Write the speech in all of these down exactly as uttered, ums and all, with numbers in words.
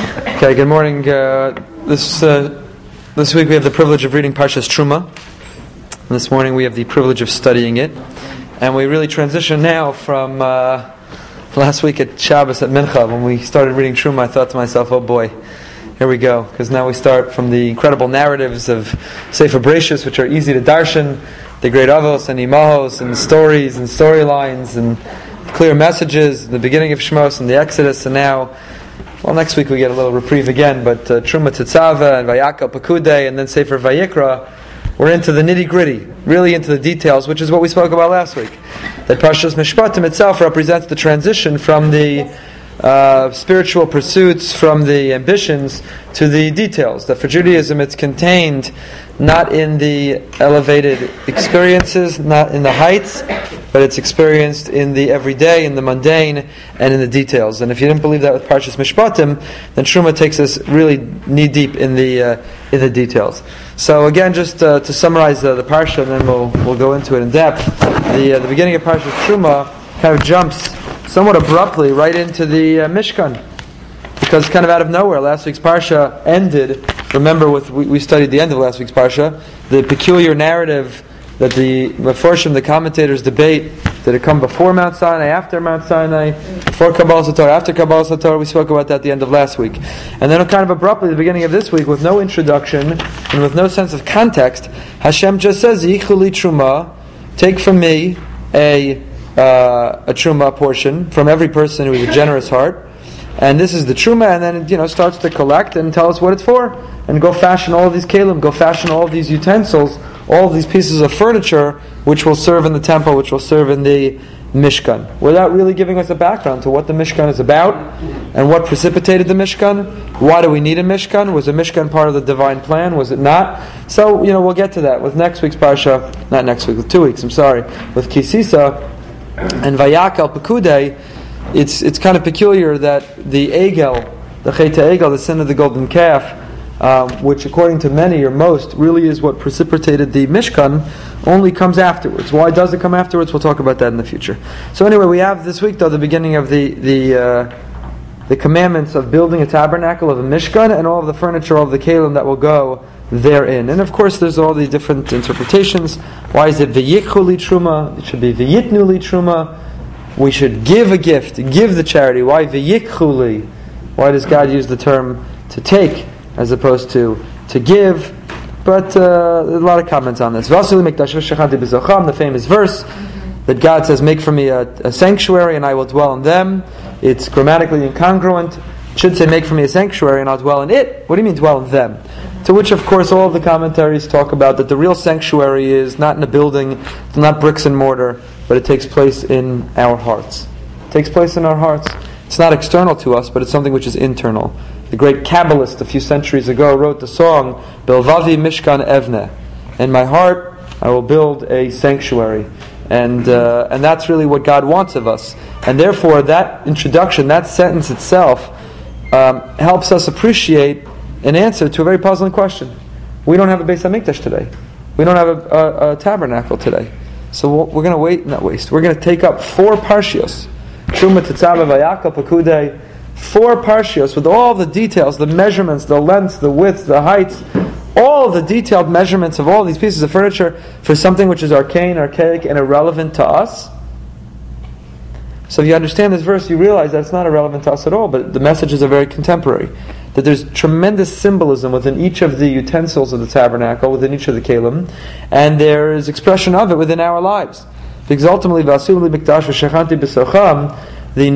Okay, good morning. Uh, this uh, this week we have the privilege of reading Parshas Truma. And this morning we have the privilege of studying it. And we really transition now from uh, last week at Shabbos at Mincha. When we started reading Truma, I thought to myself, oh boy, here we go. Because now we start from the incredible narratives of Sefer Brachos, which are easy to darshan, the great avos and imahos, and stories and storylines, and clear messages, the beginning of Shmos and the Exodus, and now... Well, next week we get a little reprieve again, but uh, Truma Tetzava and Vayaka Pakude and then Sefer Vayikra, we're into the nitty-gritty, really into the details, which is what we spoke about last week. That Parshas Mishpatim itself represents the transition from the uh, spiritual pursuits, from the ambitions, to the details. That for Judaism it's contained not in the elevated experiences, not in the heights, but it's experienced in the everyday, in the mundane, and in the details. And if you didn't believe that with Parshas Mishpatim, then Truma takes us really knee-deep in the uh, in the details. So again, just uh, to summarize uh, the Parsha, and then we'll we'll go into it in depth. The uh, the beginning of Parshas Truma kind of jumps somewhat abruptly right into the uh, Mishkan, because kind of out of nowhere, last week's Parsha ended, remember with we, we studied the end of last week's Parsha, the peculiar narrative that the Meforshim, the commentators, debate, did it come before Mount Sinai, after Mount Sinai, before Kabbalas Torah, after Kabbalas Torah? We spoke about that at the end of last week. And then kind of abruptly, the beginning of this week, with no introduction, and with no sense of context, Hashem just says, Yichuli truma, take from me a uh, a truma portion, from every person who has a generous heart, and this is the truma, and then, you know, starts to collect and tell us what it's for, and go fashion all of these kelim, go fashion all of these utensils, all of these pieces of furniture which will serve in the temple, which will serve in the Mishkan, without really giving us a background to what the Mishkan is about and what precipitated the Mishkan. Why do we need a Mishkan? Was a Mishkan part of the divine plan? Was it not? So, you know, we'll get to that with next week's Parsha, not next week, with two weeks, I'm sorry, with Kisisa and Vayakal Pekudei. It's it's kind of peculiar that the Egel, the Chetah Egel, the sin of the golden calf, um, which according to many or most really is what precipitated the Mishkan, only comes afterwards. Why does it come afterwards? We'll talk about that in the future. So anyway, we have this week though the beginning of the the uh, the commandments of building a tabernacle, of a Mishkan, and all of the furniture, all of the kelim that will go therein. And of course there's all the different interpretations. Why is it V'yichu li truma? It should be V'yitnu li truma. We should give a gift, give the charity. Why v'yichuli? Why does God use the term to take as opposed to to give? But uh, a lot of comments on this. The famous verse that God says, "Make for me a, a sanctuary, and I will dwell in them." It's grammatically incongruent. It should say, "Make for me a sanctuary, and I'll dwell in it." What do you mean, dwell in them? To which, of course, all of the commentaries talk about that the real sanctuary is not in a building, it's not bricks and mortar, but it takes place in our hearts. It takes place in our hearts. It's not external to us, but it's something which is internal. The great Kabbalist a few centuries ago wrote the song, Bilvavi Mishkan Evne. In my heart, I will build a sanctuary. And uh, and that's really what God wants of us. And therefore, that introduction, that sentence itself, um, helps us appreciate an answer to a very puzzling question. We don't have a Beis HaMikdash today. We don't have a, a, a tabernacle today. So we're going to wait, not waste, we're going to take up four parshios, Truma, Tetzaveh, Vayaka, Pakudei, four parshios with all the details, the measurements, the lengths, the widths, the heights, all the detailed measurements of all these pieces of furniture for something which is arcane, archaic, and irrelevant to us. So if you understand this verse, you realize that it's not irrelevant to us at all, but the messages are very contemporary. That there's tremendous symbolism within each of the utensils of the tabernacle, within each of the kelim, and there is expression of it within our lives. Because ultimately, the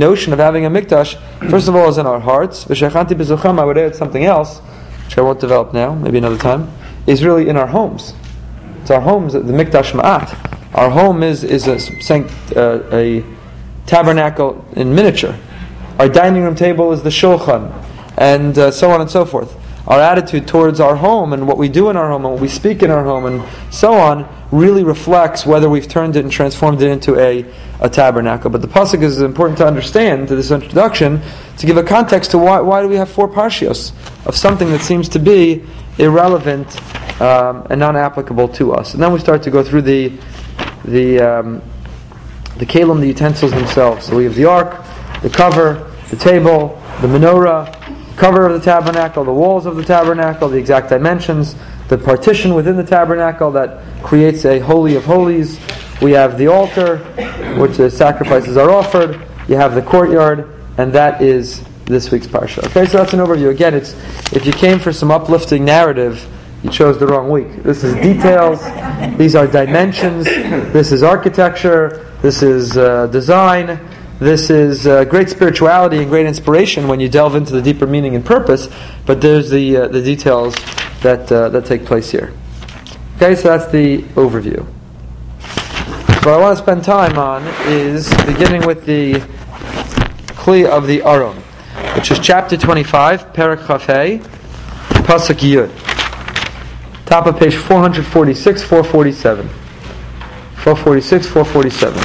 notion of having a mikdash, first of all, is in our hearts. I would add something else, which I won't develop now, maybe another time, is really in our homes. It's our homes, the mikdash ma'at. Our home is, is a, a, a tabernacle in miniature. Our dining room table is the shulchan, and uh, so on and so forth. Our attitude towards our home and what we do in our home and what we speak in our home and so on really reflects whether we've turned it and transformed it into a, a tabernacle. But the pasuk is important to understand, to this introduction, to give a context to why why do we have four parshios of something that seems to be irrelevant um, and non-applicable to us. And then we start to go through the the um, the kelim, the utensils themselves. So we have the ark, the cover, the table, the menorah, cover of the tabernacle, the walls of the tabernacle, the exact dimensions, the partition within the tabernacle that creates a holy of holies. We have the altar, which the sacrifices are offered. You have the courtyard, and that is this week's parsha. Okay, so that's an overview. Again, it's if you came for some uplifting narrative, you chose the wrong week. This is details. These are dimensions. This is architecture. This is uh, design. This is uh, great spirituality and great inspiration when you delve into the deeper meaning and purpose. But there's the uh, the details that uh, that take place here. Okay, so that's the overview. What I want to spend time on is beginning with the Kli of the Aron, which is chapter twenty-five, Perek Chafei, Pasuk Yud. Top of page four forty-six, four forty-seven. four forty-six, four forty-seven.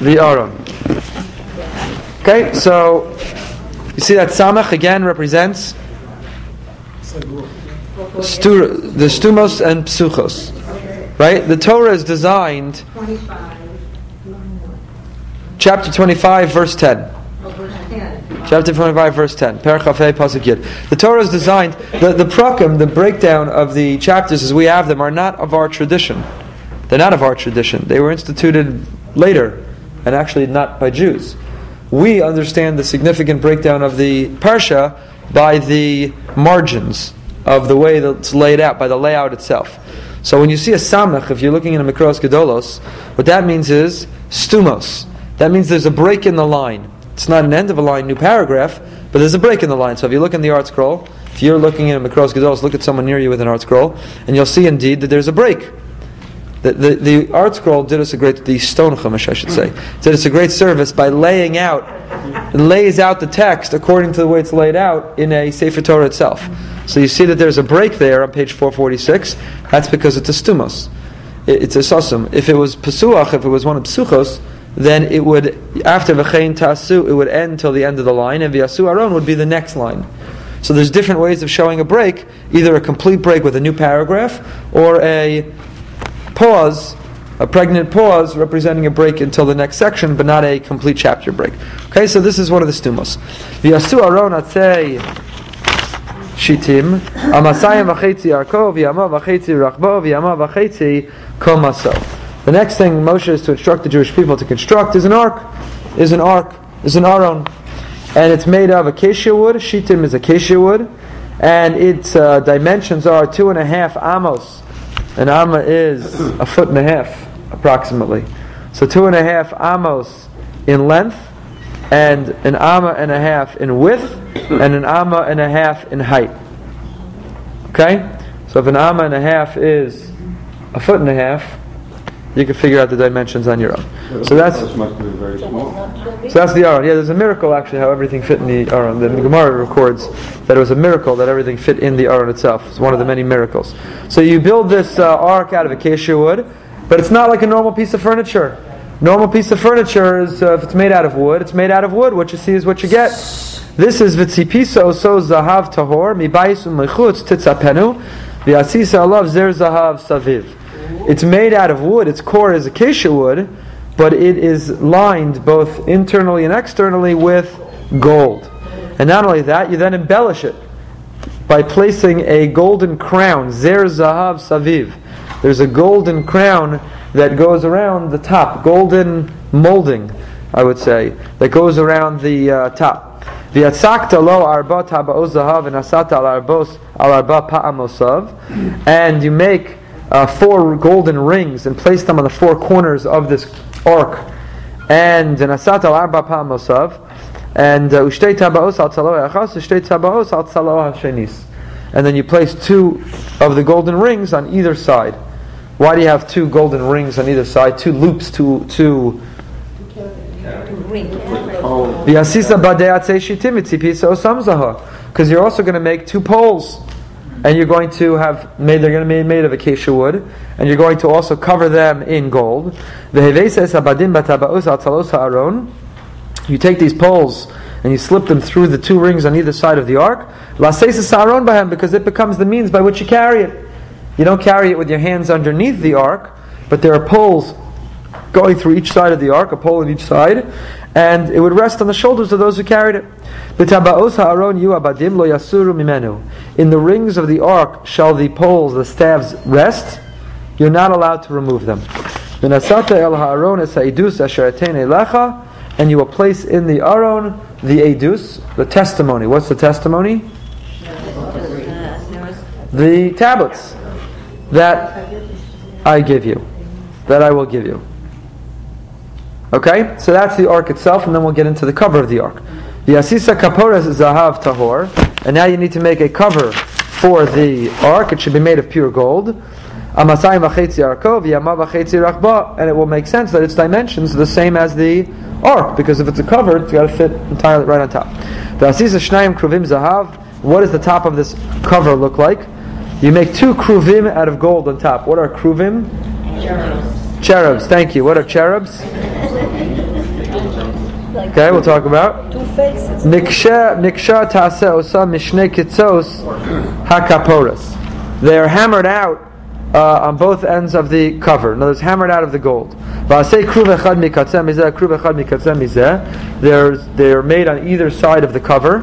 The Aron. Okay, so you see that Samach again represents Stur, the Stumos and Psuchos. Right? The Torah is designed. Chapter twenty-five, verse ten. Chapter twenty-five, verse ten. Perachafei pasuk yud. The Torah is designed. The the prakim, the breakdown of the chapters as we have them, are not of our tradition. They're not of our tradition. They were instituted later, and actually not by Jews. We understand the significant breakdown of the parsha by the margins of the way that it's laid out, by the layout itself. So when you see a samach, if you're looking in a Mikros Gedolos, what that means is stumos. That means there's a break in the line. It's not an end of a line, new paragraph, but there's a break in the line. So if you look in the art scroll, if you're looking in a Mikros Gedolos, look at someone near you with an art scroll, and you'll see indeed that there's a break. The, the, the art scroll did us a great, the stone chumash I should say, did us a great service by laying out, it lays out the text according to the way it's laid out in a Sefer Torah itself. So you see that there's a break there on page four forty-six. That's because it's a stumos. It, it's a sosum. If it was pesuach, if it was one of psuchos, then it would, after v'chein tasu, it would end till the end of the line, and v'yasu aron would be the next line. So there's different ways of showing a break, either a complete break with a new paragraph, or a pause, a pregnant pause representing a break until the next section, but not a complete chapter break. Okay, so this is one of the stumos. V'yasu aron atzei Shitim amasayim v'cheitzi arko v'yama v'cheitzi rachbo v'yama v'cheitzi komaso. The next thing Moshe is to instruct the Jewish people to construct is an ark, is an ark, is an aron, and it's made of acacia wood. Shitim is acacia wood, and its uh, dimensions are two and a half amos. An ama is a foot and a half, approximately. So two and a half amos in length, and an ama and a half in width, and an ama and a half in height. Okay? So if an ama and a half is a foot and a half, you can figure out the dimensions on your own. So that's so that's the aron. Yeah, there's a miracle actually how everything fit in the aron. The Gemara records that it was a miracle that everything fit in the aron itself. It's one of the many miracles. So you build this uh, ark out of acacia wood, but it's not like a normal piece of furniture. Normal piece of furniture is, uh, if it's made out of wood, it's made out of wood. What you see is what you get. This is Vitzipiso, so Zahav Tahor, Mi Baisum Lichutz, Titzapenu, Vyasisa Alav, Zer Zahav Saviv. It's made out of wood, its core is acacia wood, but it is lined both internally and externally with gold. And not only that, you then embellish it by placing a golden crown, Zer Zahav Saviv. There's a golden crown that goes around the top, golden molding, I would say, that goes around the uh, top. And you make uh, four golden rings and place them on the four corners of this ark. And and and then you place two of the golden rings on either side. Why do you have two golden rings on either side? Two loops, two... two. Because you're also going to make two poles. And you're going to have... made. They're going to be made of acacia wood. And you're going to also cover them in gold. You take these poles and you slip them through the two rings on either side of the ark. Because it becomes the means by which you carry it. You don't carry it with your hands underneath the ark, but there are poles going through each side of the ark, a pole in each side, and it would rest on the shoulders of those who carried it. In the rings of the ark shall the poles, the staves, rest. You're not allowed to remove them. And you will place in the aron the edus, the testimony. What's the testimony? The tablets that I give you, that I will give you. Okay, so that's the ark itself, and then we'll get into the cover of the ark. V'yasisa kaporas zahav tahor, and now you need to make a cover for the ark. It should be made of pure gold. Amasayim v'chetzi arko v'yama v'chetzi rachba, and it will make sense that its dimensions are the same as the ark, because if it's a cover, it's got to fit entirely right on top. V'yasisa shnayim kruvim zahav. What does the top of this cover look like? You make two kruvim out of gold on top. What are kruvim? Cherubs. Cherubs, thank you. What are cherubs? Okay, we'll talk about two faces. Miksha miksha taseh osa mishne kitzos hakaporas. They are hammered out uh, on both ends of the cover. In other words, hammered out of the gold. They're they're made on either side of the cover.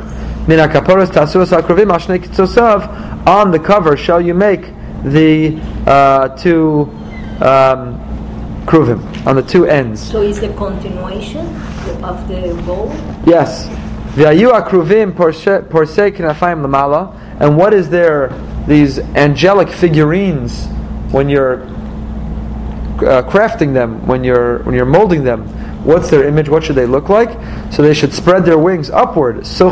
Mina kaporas taseh kruvim mishne kitzosav. On the cover shall you make the uh, two um, kruvim on the two ends. So is the continuation of the gold? Yes. And what is there, these angelic figurines, when you're uh, crafting them, when you're when you're molding them, what's their image, what should they look like? So they should spread their wings upward. So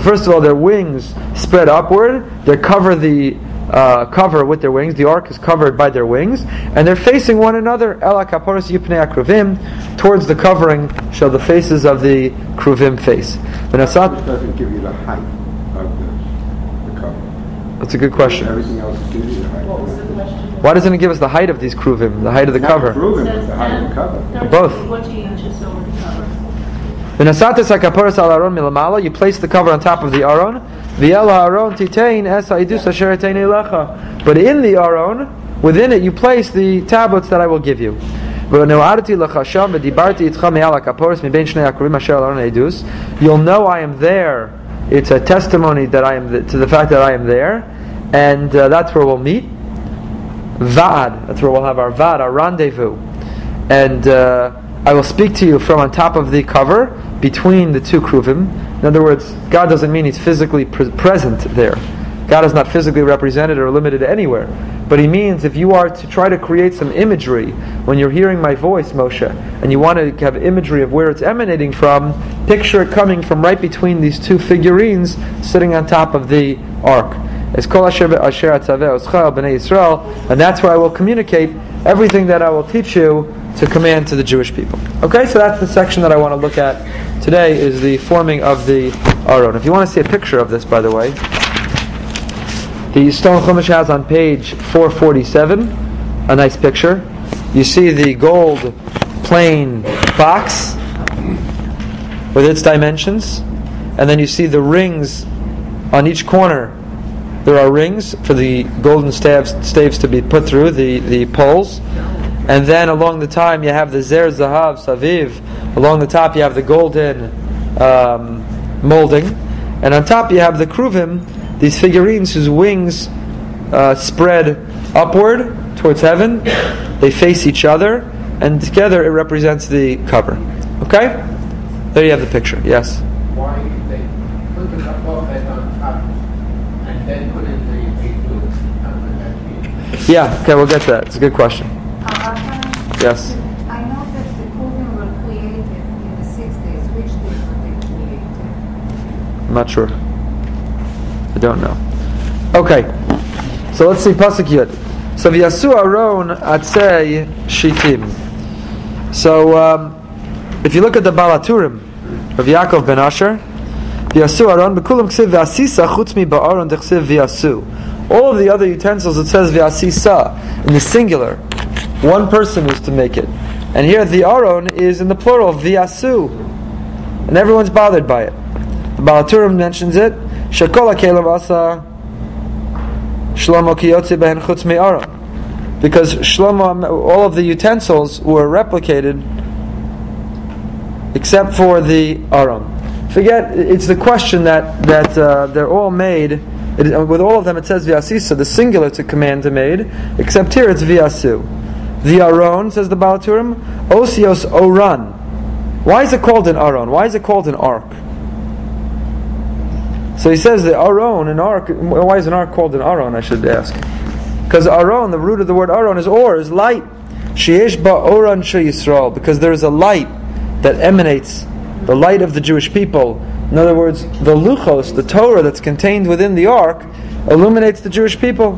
first of all, their wings spread upward, they cover the Uh, cover with their wings. The ark is covered by their wings, and they're facing one another. Ela kaporos yipnei akruvim. Towards the covering shall the faces of the kruvim face. It doesn't give you the height of the, the cover. That's a good question. Everything else gives you the height. What was the question? Why doesn't it give us the height of these kruvim? The height of the Not cover. Kruvim, so the height of the cover. Both. twenty inches over the cover. You place the cover on top of the aron. But in the aron, within it, you place the tablets that I will give you. You'll know I am there. It's a testimony that I am th- to the fact that I am there, and uh, that's where we'll meet. Vaad. That's where we'll have our vaad, our rendezvous, and. Uh, I will speak to you from on top of the cover between the two kruvim. In other words, God doesn't mean He's physically pre- present there. God is not physically represented or limited anywhere. But He means if you are to try to create some imagery when you're hearing my voice, Moshe, and you want to have imagery of where it's emanating from, picture it coming from right between these two figurines sitting on top of the ark. It's Kol Asher Asher Atzaveh Oscha B'nei Yisrael, and that's where I will communicate everything that I will teach you to command to the Jewish people. Okay, so that's the section that I want to look at today, is the forming of the aron. If you want to see a picture of this, by the way, the stone chumash has on page four forty-seven a nice picture. You see the gold plain box with its dimensions, and then you see the rings on each corner. There are rings for the golden staves, staves to be put through the, the poles. And then along the time you have the Zer Zahav Saviv. Along the top you have the golden um, molding. And on top you have the Kruvim, these figurines whose wings uh, spread upward towards heaven. They face each other. And together it represents the cover. Okay? There you have the picture. Yes? Why did they put the prophet on top and then put in the people? Yeah, okay, we'll get to that. It's a good question. Yes. I know that the Kruvim were created in the six days. Which days were they created? I'm not sure. I don't know. Okay. So let's see Pasuk Yud. So v'yasu aron atzei shitim. So um, if you look at the Balaturim of Yaakov ben Asher, v'yasu aron b'kulam k'siv v'asisa chutz mi ba'aron d'chsiv v'yasu. All of the other utensils it says v'asisa in the singular. One person is to make it. And here the aron is in the plural, v'yasu. And everyone's bothered by it. The Balaturim mentions it. Shekol ha'kelim asa shlomo ki yotzi behen chutz me'aron. because Shlomo, all of the utensils were replicated except for the aron. Forget, it's the question that that uh, they're all made. It, with all of them, it says v'yasisa, the singular to command to made. Except here, it's v'yasu. The aron, says the Balaturim, osios oran. Why is it called an aron? Why is it called an ark? So he says the aron, an ark. Why is an ark called an aron? I should ask. Because aron, the root of the word aron is or, is light. Sheyesh ba oran she Yisrael, because there is a light that emanates, the light of the Jewish people. In other words, the luchos, the Torah that's contained within the ark, illuminates the Jewish people.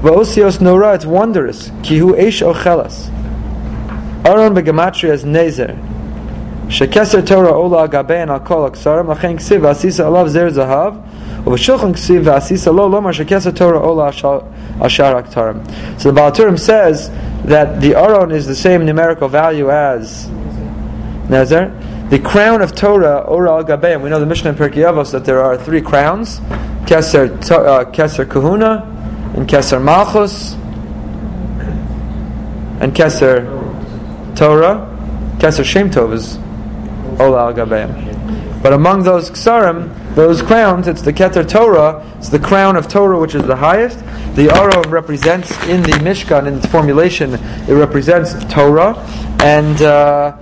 Va'osios nora, it's wondrous. Kihu eish ochelas. Aron begematria is nezer. Shekeser Torah ola agabein al kol aksarim. Lachen ksiv v'asisa alav zer zahav. Uv'shulchan ksiv v'asisa lo lomar shekeser Torah ola ashar aktarim. So the Balaturim says that the aron is the same numerical value as Nezer, the crown of Torah, Oral Gabeim. We know the Mishnah in Perkei Avos that there are three crowns: Keser, uh, Keser Kahuna, and Keser Malchus, and Keser Torah. Keser Shem Tov is Oral Gabeim. But among those Ksarim, those crowns, it's the Keter Torah. It's the crown of Torah, which is the highest. The Aron represents in the Mishkan, in its formulation, it represents Torah, and. Uh,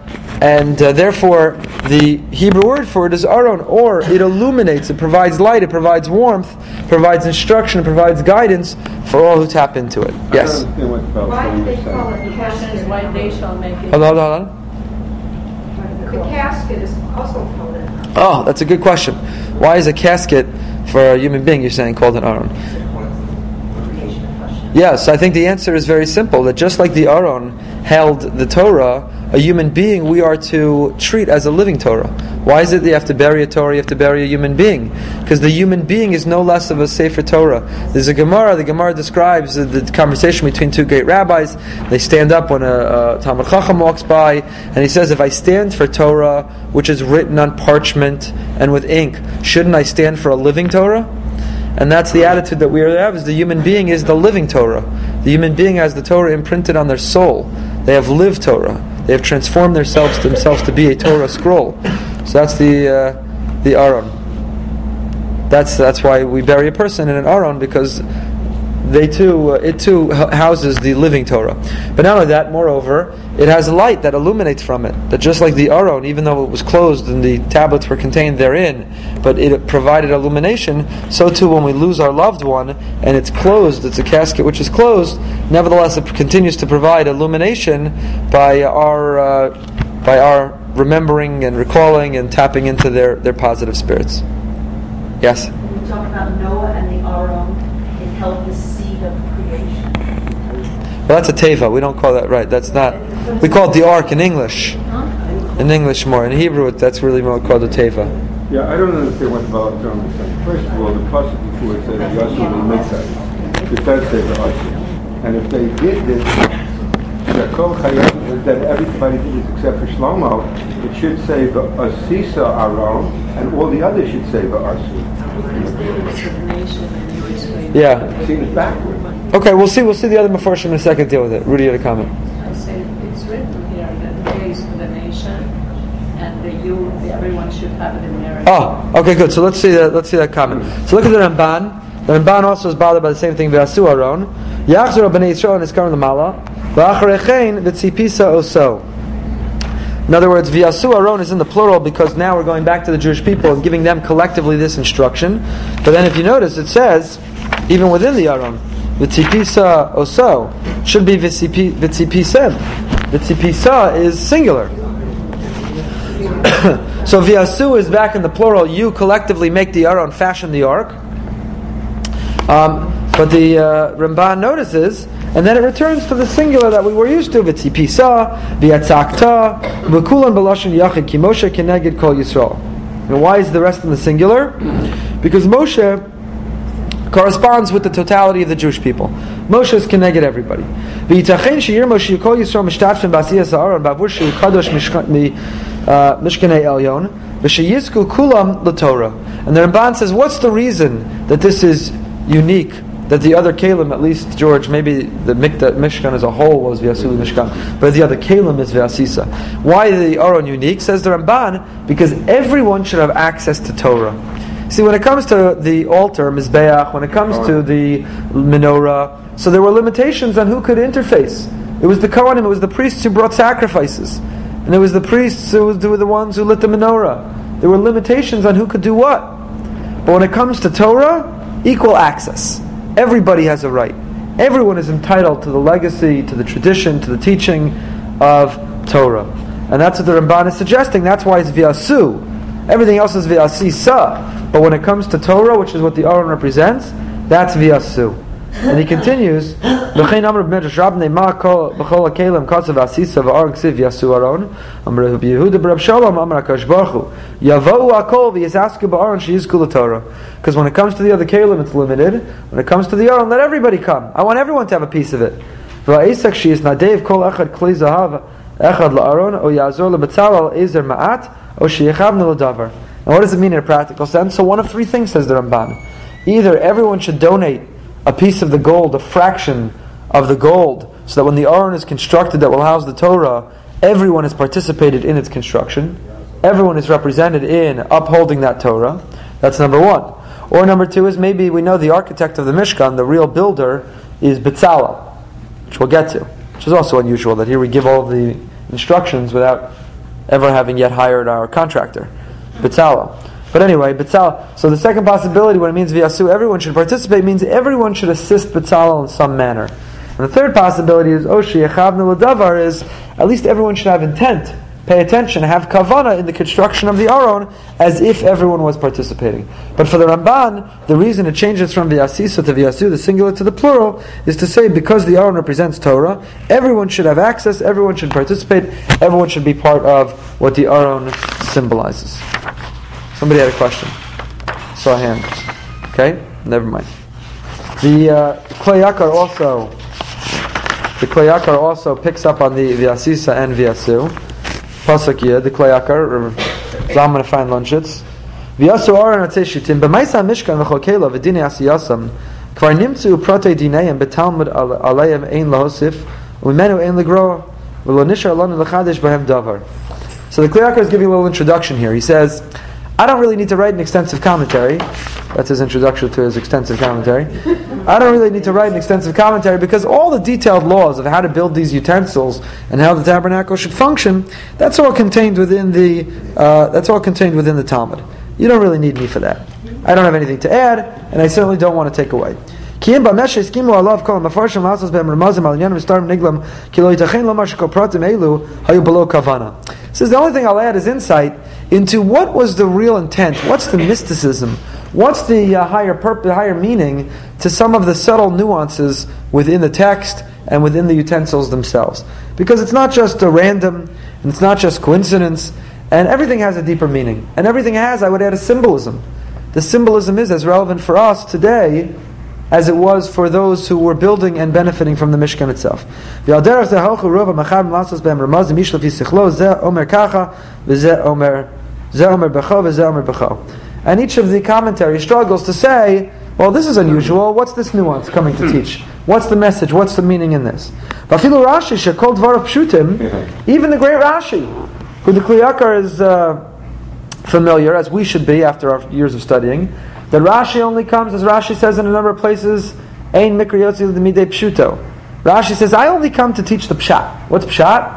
And uh, therefore, the Hebrew word for it is aron, or it illuminates, it provides light, it provides warmth, provides instruction, it provides guidance for all who tap into it. Yes? Why do they call it the casket? Why they shall make it? Hold on, hold on. The casket is also called an aron. Oh, that's a good question. Why is a casket for a human being, you're saying, called an aron? Yes, I think the answer is very simple, that just like the aron held the Torah, a human being we are to treat as a living Torah. Why is it that you have to bury a Torah, you have to bury a human being? Because the human being is no less of a Sefer Torah. There's a Gemara, the Gemara describes the, the conversation between two great rabbis. They stand up when a, a Talmid Chacham walks by, and he says, if I stand for Torah, which is written on parchment and with ink, shouldn't I stand for a living Torah? And that's the attitude that we have, is the human being is the living Torah. The human being has the Torah imprinted on their soul. They have lived Torah. They have transformed themselves themselves to be a Torah scroll. So that's the uh, the aron. That's that's why we bury a person in an aron, because they too uh, it too houses the living Torah. But not only that, moreover, it has a light that illuminates from it. That just like the aron, even though it was closed and the tablets were contained therein, but it provided illumination. So too, when we lose our loved one and it's closed, it's a casket which is closed. Nevertheless, it continues to provide illumination by our uh, by our remembering and recalling and tapping into their, their positive spirits. Yes. We talk about Noah and the aron. It held the seed of creation. Well, that's a teva. We don't call that right. That's not. We call it the ark in English. In English more. In Hebrew, that's really more called a teva. Yeah, I don't understand what the Balaturim is saying. First of all, the pasuk before it says Yasu will make that. It does say the Yasu. And if they did this, that everybody did this except for Shlomo, it should say the Asisa Aron, and all the others should say the Yasu. Yeah. It seems backward. Okay, we'll see. We'll see the other Mefarshim in a second. Deal with it. Rudy had a comment. I said it's written here that there is for the nation, and the youth, everyone should have it in their. Oh, okay, good. So let's see that. Let's see that comment. So look at the Ramban. The Ramban also is bothered by the same thing. V'asu aron, yachzor b'nei Yisrael and iskaron l'mala, v'acharechein v'tzipisa oso. In other words, v'yasu aron is in the plural because now we're going back to the Jewish people and giving them collectively this instruction. But then, if you notice, it says even within the aron, v'tzipisa oso should be v'tzipisem. V'tzipisa is singular. So v'yasu is back in the plural. You collectively make the aron, fashion the ark. Um, but the uh, Ramban notices, and then it returns to the singular that we were used to. V'tzipisa, v'yatzakta, v'kulan b'lashon yachid ki Moshe keneged kol Yisrael. And why is the rest in the singular? Because Moshe corresponds with the totality of the Jewish people. Moshe is keneged everybody. V'yitachen she'yir Moshe kol Yisrael mishtafshin b'asiyas ha'aron b'avur she'u kadosh mishkan. Uh, Mishkanei Elyon, V'sheyizku kulam l'Torah. And the Ramban says, what's the reason that this is unique, that the other kelim, at least George, maybe the Mikta, Mishkan as a whole was V'yasuli Mishkan, but the other kelim is V'yasisa. Why the aron unique? Says the Ramban, because everyone should have access to Torah. See, when it comes to the altar, Mizbeach, when it comes to the menorah, so there were limitations on who could interface. It was the Kohanim, it was the priests who brought sacrifices. And it was the priests who were the ones who lit the menorah. There were limitations on who could do what. But when it comes to Torah, equal access. Everybody has a right. Everyone is entitled to the legacy, to the tradition, to the teaching of Torah. And that's what the Ramban is suggesting. That's why it's V'yasu. Everything else is V'yasisa. But when it comes to Torah, which is what the Aron represents, that's V'yasu. And he continues, because when it comes to the other kelim, it's limited. When it comes to the Aron, let everybody come. I want everyone to have a piece of it. And what does it mean in a practical sense? So one of three things, says the Ramban. Either everyone should donate a piece of the gold, a fraction of the gold, so that when the Aron is constructed that will house the Torah, everyone has participated in its construction. Everyone is represented in upholding that Torah. That's number one. Or number two is maybe we know the architect of the Mishkan, the real builder, is Bezalel, which we'll get to. Which is also unusual that here we give all the instructions without ever having yet hired our contractor, Bezalel. But anyway, Bezalel. So the second possibility, when it means V'yasu, everyone should participate, means everyone should assist Bezalel in some manner. And the third possibility is Oshi Yechavnu L'davar is at least everyone should have intent, pay attention, have kavana in the construction of the Aron, as if everyone was participating. But for the Ramban, the reason it changes from V'yasisa to V'yasu, the singular to the plural, is to say because the Aron represents Torah, everyone should have access, everyone should participate, everyone should be part of what the Aron symbolizes. Somebody had a question. Saw a hand. Okay? Never mind. The uh, Klei Yakar also the Klei Yakar also picks up on the V'yasisa and V'yasu. Pasuk Yud, the Klei Yakar. So I'm going to find Lunchitz. V'yasu aron atzei shitim b'maisa mishkan v'chol keila v'dinei asiyasam kvar nimtzu pratei dinayim b'talmud alayim ein lahosif u'menu ein legro v'lo nishar lanu l'chadesh b'hem davar. So the Klei Yakar is giving a little introduction here. He says, I don't really need to write an extensive commentary. That's his introduction to his extensive commentary. I don't really need to write an extensive commentary because all the detailed laws of how to build these utensils and how the tabernacle should function, that's all contained within the uh, that's all contained within the Talmud. You don't really need me for that. I don't have anything to add, and I certainly don't want to take away. Says the only thing I'll add is insight into what was the real intent, what's the mysticism, what's the uh, higher purpose, higher meaning to some of the subtle nuances within the text and within the utensils themselves. Because it's not just a random, and it's not just coincidence, and everything has a deeper meaning. And everything has, I would add, a symbolism. The symbolism is as relevant for us today as it was for those who were building and benefiting from the Mishkan itself. And each of the commentary struggles to say, well, this is unusual, what's this nuance coming to teach? What's the message? What's the meaning in this? Even the great Rashi, who the Klei Yakar is uh, familiar, as we should be after our years of studying, that Rashi only comes, as Rashi says in a number of places, Ein mikriyotzi l'midei pshuto. Rashi says, I only come to teach the pshat. What's pshat?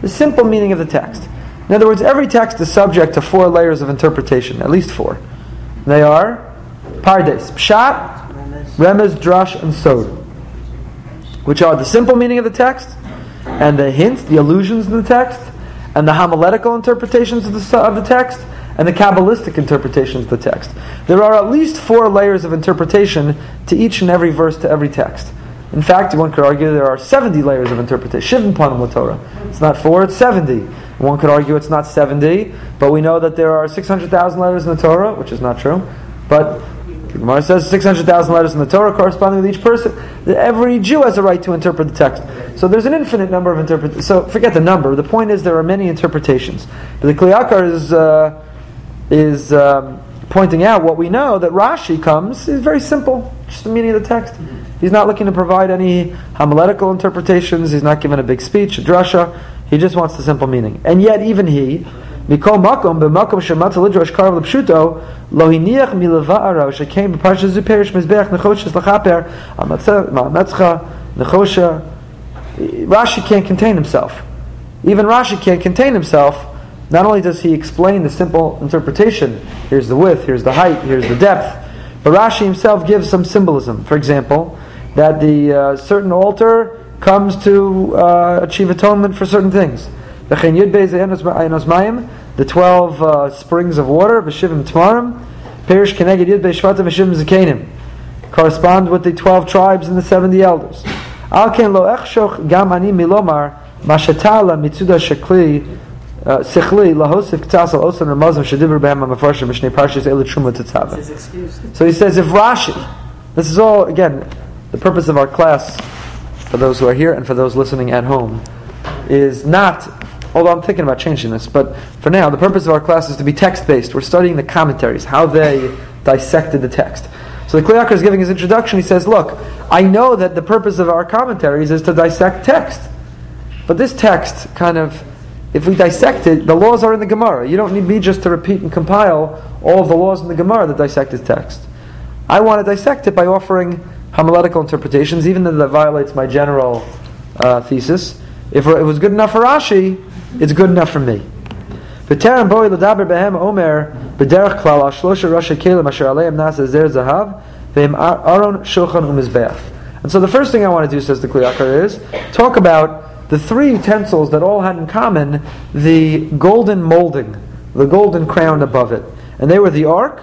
The simple meaning of the text. In other words, every text is subject to four layers of interpretation, at least four. And they are pardes, pshat, remez, drash, and sod, which are the simple meaning of the text, and the hints, the allusions in the text, and the homiletical interpretations of the, of the text, and the Kabbalistic interpretations of the text. There are at least four layers of interpretation to each and every verse, to every text. In fact, one could argue there are seventy layers of interpretation. Shivim panim l'Torah. It's not four, it's seventy. One could argue it's not seventy, but we know that there are six hundred thousand letters in the Torah, which is not true. But the Gemara says six hundred thousand letters in the Torah corresponding with each person. Every Jew has a right to interpret the text. So there's an infinite number of interpretations. So forget the number. The point is there are many interpretations. But the Klei Yakar is... Uh, is um, pointing out what we know, that Rashi comes, is very simple, just the meaning of the text. He's not looking to provide any homiletical interpretations, he's not giving a big speech, a drasha, he just wants the simple meaning. And yet even he, Mikol Makom, B'Makom Shematza Lidrosh Karav L'Pshuto, Lo Hiniach Mileva'aro, Shekem B'Parsha Zuperish Mizbeach Nechoshes L'Chaper, Amatzcha Nechosha. Rashi can't contain himself. Even Rashi can't contain himself. Not only does he explain the simple interpretation, here's the width, here's the height, here's the depth, but Rashi himself gives some symbolism. For example, that the uh, certain altar comes to uh, achieve atonement for certain things. The twelve uh, springs of water, V'shivim Tmarim, Perish Keneged Yud Bei Shvatim V'shivim Zakenim, correspond with the twelve tribes and the seventy elders. Alken lo echshoch gam ani milomar mashatala mitzuda shekli sechli lahosif k'tas al osan ramazim shedibur b'hem ha'mefarshim mishnei parshas elu truma tetzaveh. So he says, if Rashi, this is all again the purpose of our class for those who are here and for those listening at home, is not, although I'm thinking about changing this, but for now the purpose of our class is to be text based. We're studying the commentaries, how they dissected the text. So the Kli Yakar is giving his introduction. He says, look, I know that the purpose of our commentaries is to dissect text. But this text, kind of, if we dissect it, the laws are in the Gemara. You don't need me just to repeat and compile all of the laws in the Gemara that dissect the text. I want to dissect it by offering homiletical interpretations, even though that violates my general uh, thesis. If it was good enough for Rashi, it's good enough for me. V'terem boi l'daber behem omer b'derech klal al shlosha rasha kelim asher aleihem nasa zer zahav ve'im aron shulchan u'mizbeach. And so the first thing I want to do, says the Kli Yakar, is talk about the three utensils that all had in common the golden molding, the golden crown above it. And they were the ark,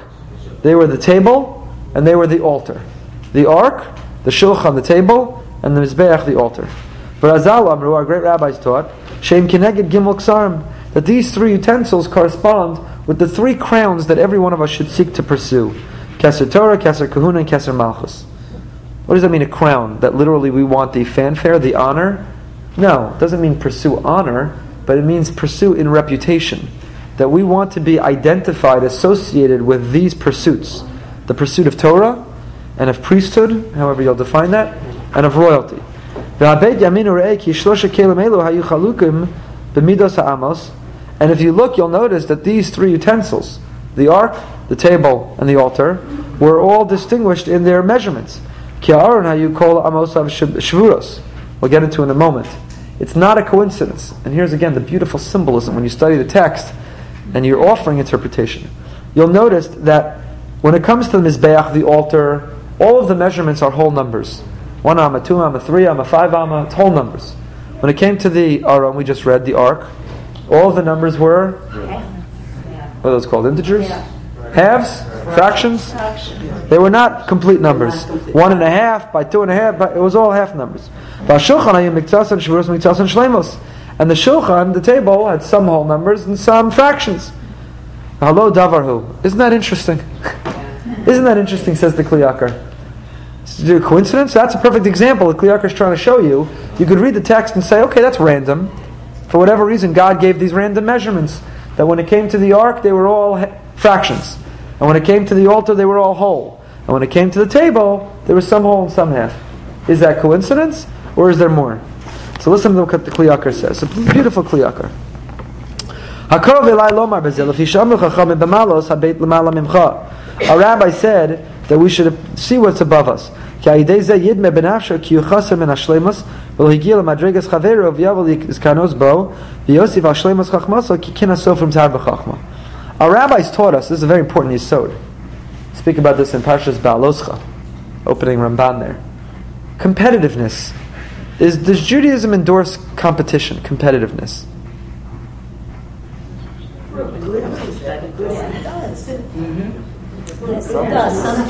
they were the table, and they were the altar. The ark, the shulchan, the table, and the mizbeach, the altar. But Azal Amru, our great rabbis taught, Shem Kineged Gimel Ksarim, that these three utensils correspond with the three crowns that every one of us should seek to pursue. Keser Torah, Keser Kahuna, and Keser Malchus. What does that mean, a crown? That literally we want the fanfare, the honor? No, it doesn't mean pursue honor, but it means pursue in reputation. That we want to be identified, associated with these pursuits. The pursuit of Torah, and of priesthood, however you'll define that, and of royalty. And if you look, you'll notice that these three utensils, the ark, the table, and the altar, were all distinguished in their measurements. We'll get into it in a moment. It's not a coincidence. And here's again the beautiful symbolism when you study the text and you're offering interpretation. You'll notice that when it comes to the Mizbeach, the altar, all of the measurements are whole numbers. One ama, two ama, three ama, five ama, it's whole numbers. When it came to the aron, we just read the ark, all of the numbers were, what are those called, integers? Yeah. Halves? Fractions? Fractions? They were not complete numbers. Not complete. One and a half by two and a half, but it was all half numbers. And the shulchan, the table, had some whole numbers and some fractions. Hello, davarhu. Isn't that interesting? Isn't that interesting, says the Kli Yakar. Is it a coincidence? That's a perfect example that Kli Yakar is trying to show you. You could read the text and say, okay, that's random. For whatever reason, God gave these random measurements. That when it came to the ark, they were all he- fractions. And when it came to the altar, they were all whole. And when it came to the table, there was some whole and some half. Is that coincidence? Or is there more? So listen to what the Kli Yakar says. It's a beautiful Kli Yakar. Our rabbi said that we should see what's above us. Our rabbis taught us, this is a very important yisod. Speak about this in Parshas Baaloscha, opening Ramban there. Competitiveness. Is, does Judaism endorse competition, competitiveness? It's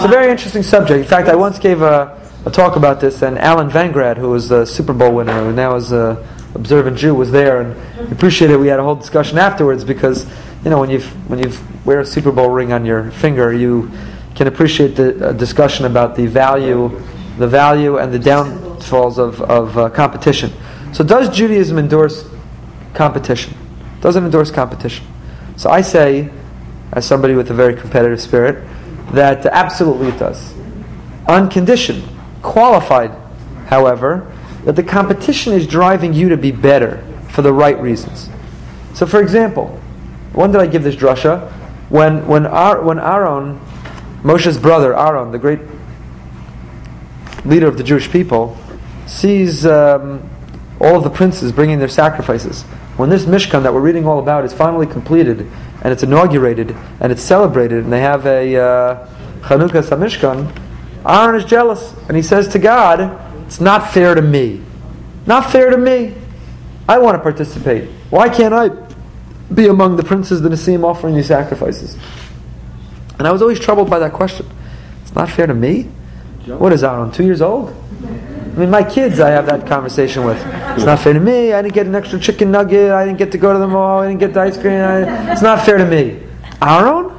a very interesting subject. In fact, I once gave a, a talk about this, and Alan Vangrad, who was a Super Bowl winner who now is an observant Jew, was there, and appreciated. We had a whole discussion afterwards because, you know, when you when you wear a Super Bowl ring on your finger, you can appreciate the uh, discussion about the value, the value and the downfalls of of uh, competition. So, does Judaism endorse competition? Doesn't endorse competition. So I say. as somebody with a very competitive spirit, that absolutely it does. Unconditioned, qualified, however, that the competition is driving you to be better for the right reasons. So, for example, when did I give this drasha? When when Ar, when Aaron, Moshe's brother, Aaron, the great leader of the Jewish people, sees um, all of the princes bringing their sacrifices. When this Mishkan that we're reading all about is finally completed, and it's inaugurated, and it's celebrated, and they have a uh, Chanukah Samishkan, Aaron is jealous, and he says to God, it's not fair to me. Not fair to me. I want to participate. Why can't I be among the princes, the Nisim, offering these sacrifices? And I was always troubled by that question. It's not fair to me? What is Aaron, two years old? I mean, my kids I have that conversation with. It's not fair to me. I didn't get an extra chicken nugget. I didn't get to go to the mall. I didn't get the ice cream. I, it's not fair to me. Aaron?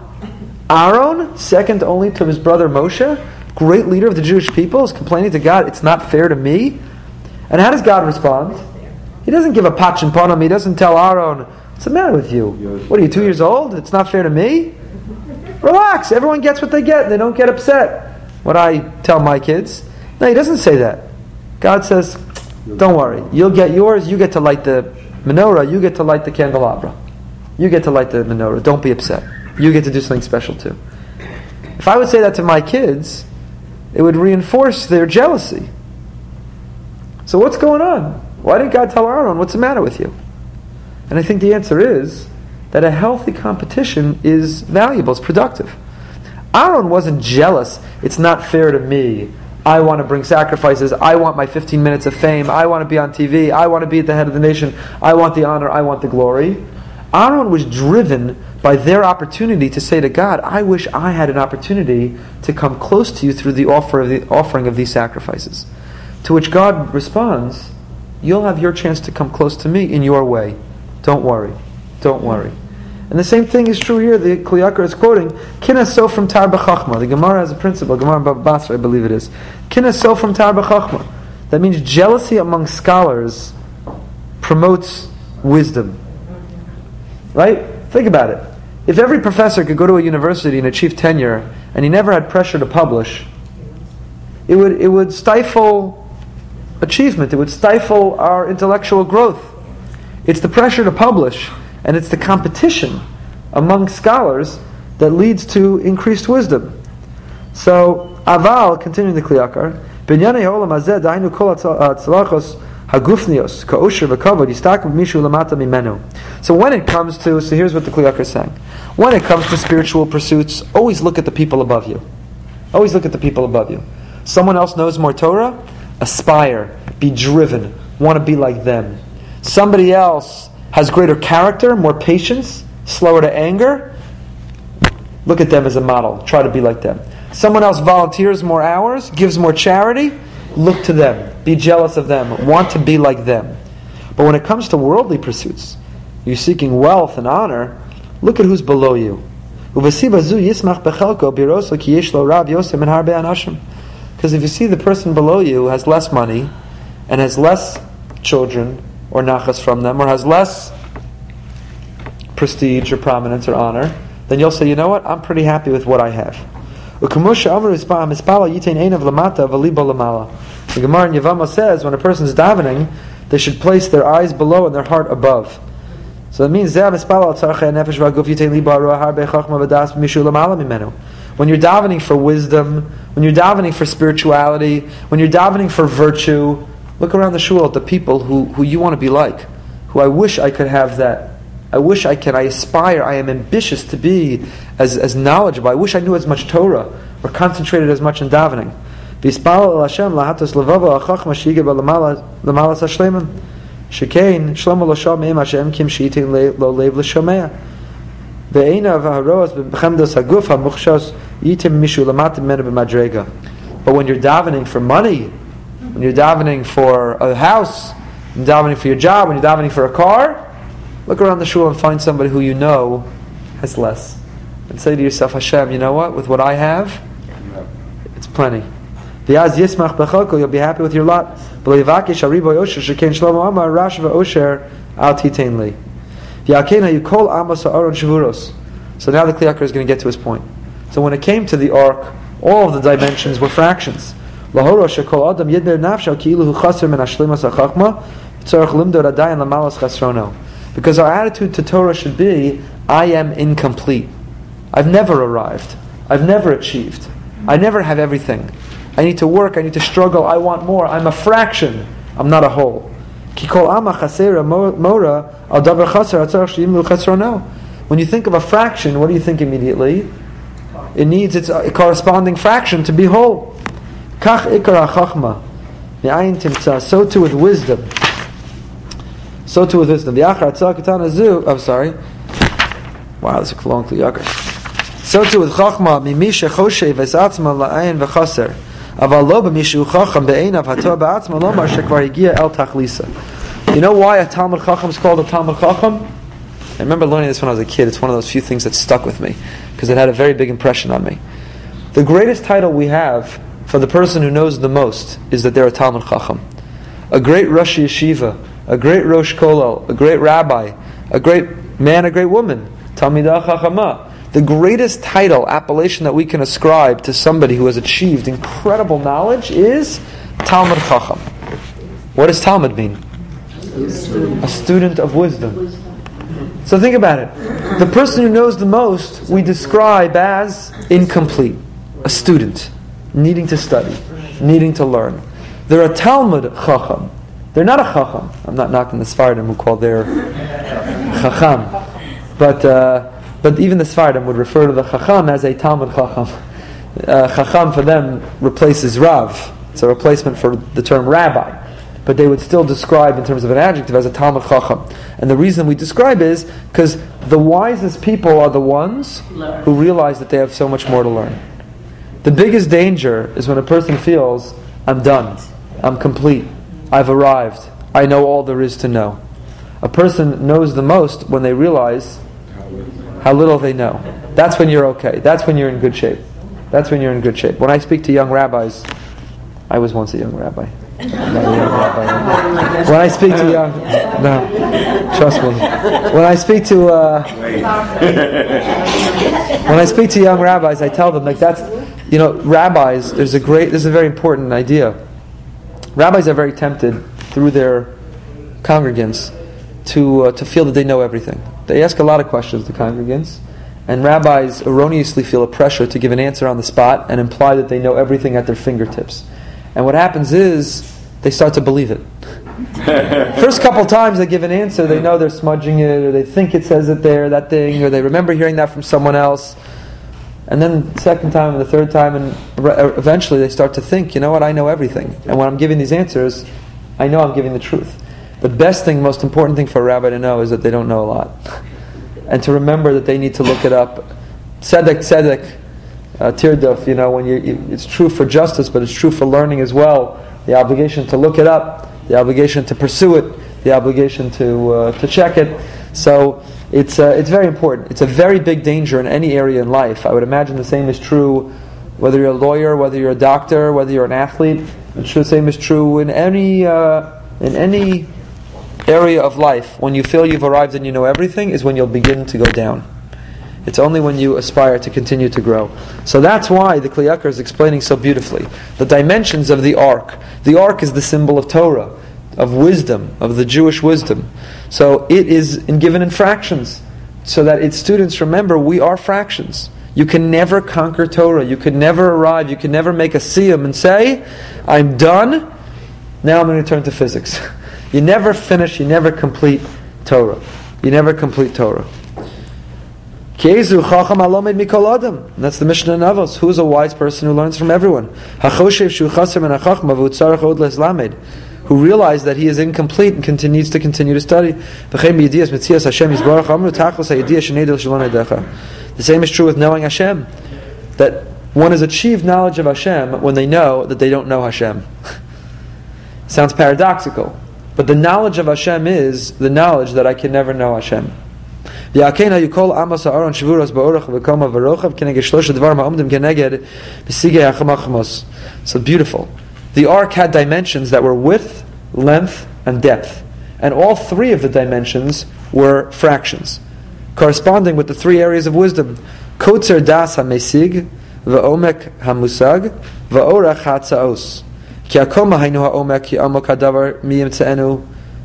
Aaron, second only to his brother Moshe, great leader of the Jewish people, is complaining to God, it's not fair to me. And how does God respond? He doesn't give a patch and pun on me. He doesn't tell Aaron, what's the matter with you? What are you, two years old? It's not fair to me? Relax. Everyone gets what they get. They don't get upset. What I tell my kids. No, he doesn't say that. God says, don't worry, you'll get yours, you get to light the menorah, you get to light the candelabra. You get to light the menorah, don't be upset. You get to do something special too. If I would say that to my kids, it would reinforce their jealousy. So what's going on? Why did God tell Aaron, what's the matter with you? And I think the answer is that a healthy competition is valuable, it's productive. Aaron wasn't jealous, it's not fair to me. I want to bring sacrifices. I want my fifteen minutes of fame. I want to be on T V. I want to be at the head of the nation. I want the honor. I want the glory. Aaron was driven by their opportunity to say to God, I wish I had an opportunity to come close to you through the, offer of the offering of these sacrifices. To which God responds, you'll have your chance to come close to me in your way. Don't worry. Don't worry. And the same thing is true here. The Kli Yakar is quoting, Kina so from Tar B'Chachma. The Gemara has a principle. Gemara Baba Basra, I believe it is. Kina so from Tar B'Chachma. That means jealousy among scholars promotes wisdom. Right? Think about it. If every professor could go to a university and achieve tenure, and he never had pressure to publish, it would it would stifle achievement. It would stifle our intellectual growth. It's the pressure to publish. And it's the competition among scholars that leads to increased wisdom. So, aval, continuing the Kli Yakar, B'nyanei ha'olam hazeh da'inu kol hatzlachos hagufnios ka'osher v'kavod yistakov mishu lamata mimenu. So when it comes to, so here's what the Kli Yakar is saying. When it comes to spiritual pursuits, always look at the people above you. Always look at the people above you. Someone else knows more Torah? Aspire. Be driven. Want to be like them. Somebody else has greater character, more patience, slower to anger, look at them as a model. Try to be like them. Someone else volunteers more hours, gives more charity, look to them. Be jealous of them. Want to be like them. But when it comes to worldly pursuits, you're seeking wealth and honor, look at who's below you. Because if you see the person below you has less money and has less children, or nachas from them, or has less prestige or prominence or honor, then you'll say, you know what, I'm pretty happy with what I have. The Gemara in Yevama says, when a person's davening, they should place their eyes below and their heart above. So it means, when you're davening for wisdom, when you're davening for spirituality, when you're davening for virtue, look around the shul at the people who, who you want to be like, who I wish I could have that. I wish I can, I aspire, I am ambitious to be as, as knowledgeable. I wish I knew as much Torah or concentrated as much in davening. But when you're davening for money, when you're davening for a house, when you're davening for your job, when you're davening for a car, look around the shul and find somebody who you know has less. And say to yourself, Hashem, you know what? With what I have, it's plenty. You'll be happy with your lot. So now the Kli Yakar is going to get to his point. So when it came to the ark, all of the dimensions were fractions. Because our attitude to Torah should be, I am incomplete. I've never arrived. I've never achieved. I never have everything. I need to work. I need to struggle. I want more. I'm a fraction. I'm not a whole. When you think of a fraction, what do you think immediately? It needs its corresponding fraction to be whole. So too with wisdom. So too with wisdom. I'm sorry. Wow, that's a long kliyakar. So too with chachma mimisha choshev esatzma la'ayin v'chaser. You know why a Talmud Chacham is called a Talmud Chacham? I remember learning this when I was a kid. It's one of those few things that stuck with me because it had a very big impression on me. The greatest title we have for the person who knows the most is that they're a Talmud Chacham. A great Rosh Yeshiva, a great Rosh Kollel, a great Rabbi, a great man, a great woman, Talmidah Chachama. The greatest title, appellation that we can ascribe to somebody who has achieved incredible knowledge is Talmud Chacham. What does Talmud mean? A student, a student of wisdom. wisdom. So think about it. The person who knows the most we describe as incomplete. A student. Needing to study. Needing to learn. They're a Talmud Chacham. They're not a Chacham. I'm not knocking the Sephardim who call their Chacham. But... Uh, But even the Sephardim would refer to the Chacham as a Talmud Chacham. Uh, Chacham for them replaces Rav. It's a replacement for the term Rabbi. But they would still describe in terms of an adjective as a Talmud Chacham. And the reason we describe is because the wisest people are the ones who realize that they have so much more to learn. The biggest danger is when a person feels, I'm done. I'm complete. I've arrived. I know all there is to know. A person knows the most when they realize how little they know. That's when you're okay. That's when you're in good shape. That's when you're in good shape. When I speak to young rabbis, I was once a young rabbi. I'm not a young rabbi. When I speak to young, no, trust me. When I speak to uh, when I speak to young rabbis, I tell them like that's, you know, rabbis. There's a great. This is a very important idea. Rabbis are very tempted through their congregants to uh, to feel that they know everything. They ask a lot of questions to congregants, and rabbis erroneously feel a pressure to give an answer on the spot and imply that they know everything at their fingertips. And what happens is, they start to believe it. First couple times they give an answer, they know they're smudging it, or they think it says it there, that thing, or they remember hearing that from someone else. And then the second time and the third time, and eventually they start to think, you know what, I know everything. And when I'm giving these answers, I know I'm giving the truth. The best thing, most important thing for a rabbi to know is that they don't know a lot. And to remember that they need to look it up. Tzedek, tzedek, uh, tirduf, you know, when you, you, it's true for justice, but it's true for learning as well. The obligation to look it up, the obligation to pursue it, the obligation to uh, to check it. So it's uh, it's very important. It's a very big danger in any area in life. I would imagine the same is true whether you're a lawyer, whether you're a doctor, whether you're an athlete. The same is true in any uh, in any... area of life. When you feel you've arrived and you know everything is when you'll begin to go down. It's only when you aspire to continue to grow. So that's why the Kli Yakar is explaining so beautifully. The dimensions of the ark. The ark is the symbol of Torah, of wisdom, of the Jewish wisdom. So it is given in fractions so that its students remember we are fractions. You can never conquer Torah. You can never arrive. You can never make a siyum and say, I'm done. Now I'm going to turn to physics. You never finish, you never complete Torah. You never complete Torah. That's the Mishnah in Avos. Who is a wise person who learns from everyone? Who realized that he is incomplete and continues to continue to study. The same is true with knowing Hashem. That one has achieved knowledge of Hashem when they know that they don't know Hashem. Sounds paradoxical. But the knowledge of Hashem is the knowledge that I can never know Hashem. So beautiful. The ark had dimensions that were width, length, and depth. And all three of the dimensions were fractions. corresponding with the three areas of wisdom: kotzer das hamesig, va'omek hamusag, va'orach hatzaos. Ki akoma hainu ha'omek ki amok hadavar miyemtzeenu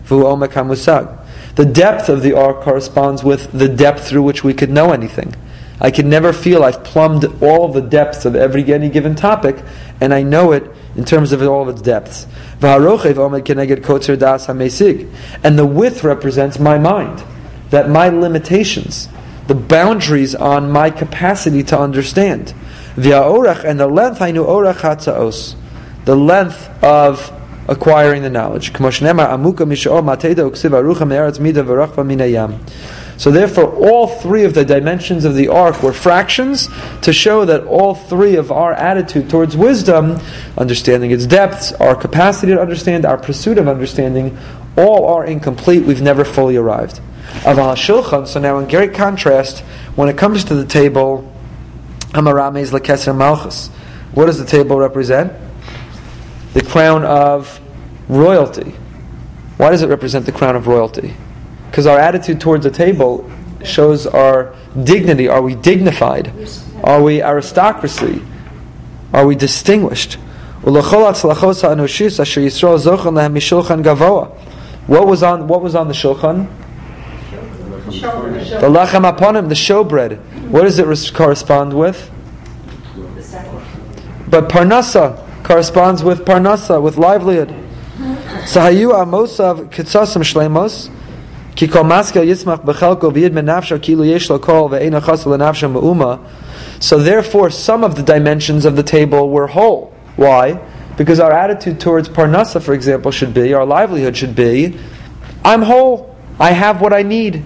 v'omek hamusag. The depth of the ark corresponds with the depth through which we could know anything. I can never feel I've plumbed all the depths of every any given topic, and I know it in terms of all of its depths. And the width represents my mind, that my limitations, the boundaries on my capacity to understand. And the length, the length of acquiring the knowledge. So therefore, all three of the dimensions of the ark were fractions to show that all three of our attitude towards wisdom, understanding its depths, our capacity to understand, our pursuit of understanding, all are incomplete. We've never fully arrived. Aval shulchan. So now, in great contrast, when it comes to the table, hamarames lekeser malchus. What does the table represent? The crown of royalty. Why does it represent the crown of royalty? Because our attitude towards the table shows our dignity. Are we dignified? Are we aristocracy? Are we distinguished? What was on what was on the shulchan? The lachem aponim, the showbread. What does it correspond with? But parnasa corresponds with parnasa, with livelihood. Sahayu amosav kitsasam shlemos, kiko maskel yismach bechelko v'yid menafsha kilu yeshlo kol ve'ena chasel lenafsha me'uma. So therefore, some of the dimensions of the table were whole. Why? Because our attitude towards parnasa, for example, should be, our livelihood should be, I'm whole, I have what I need.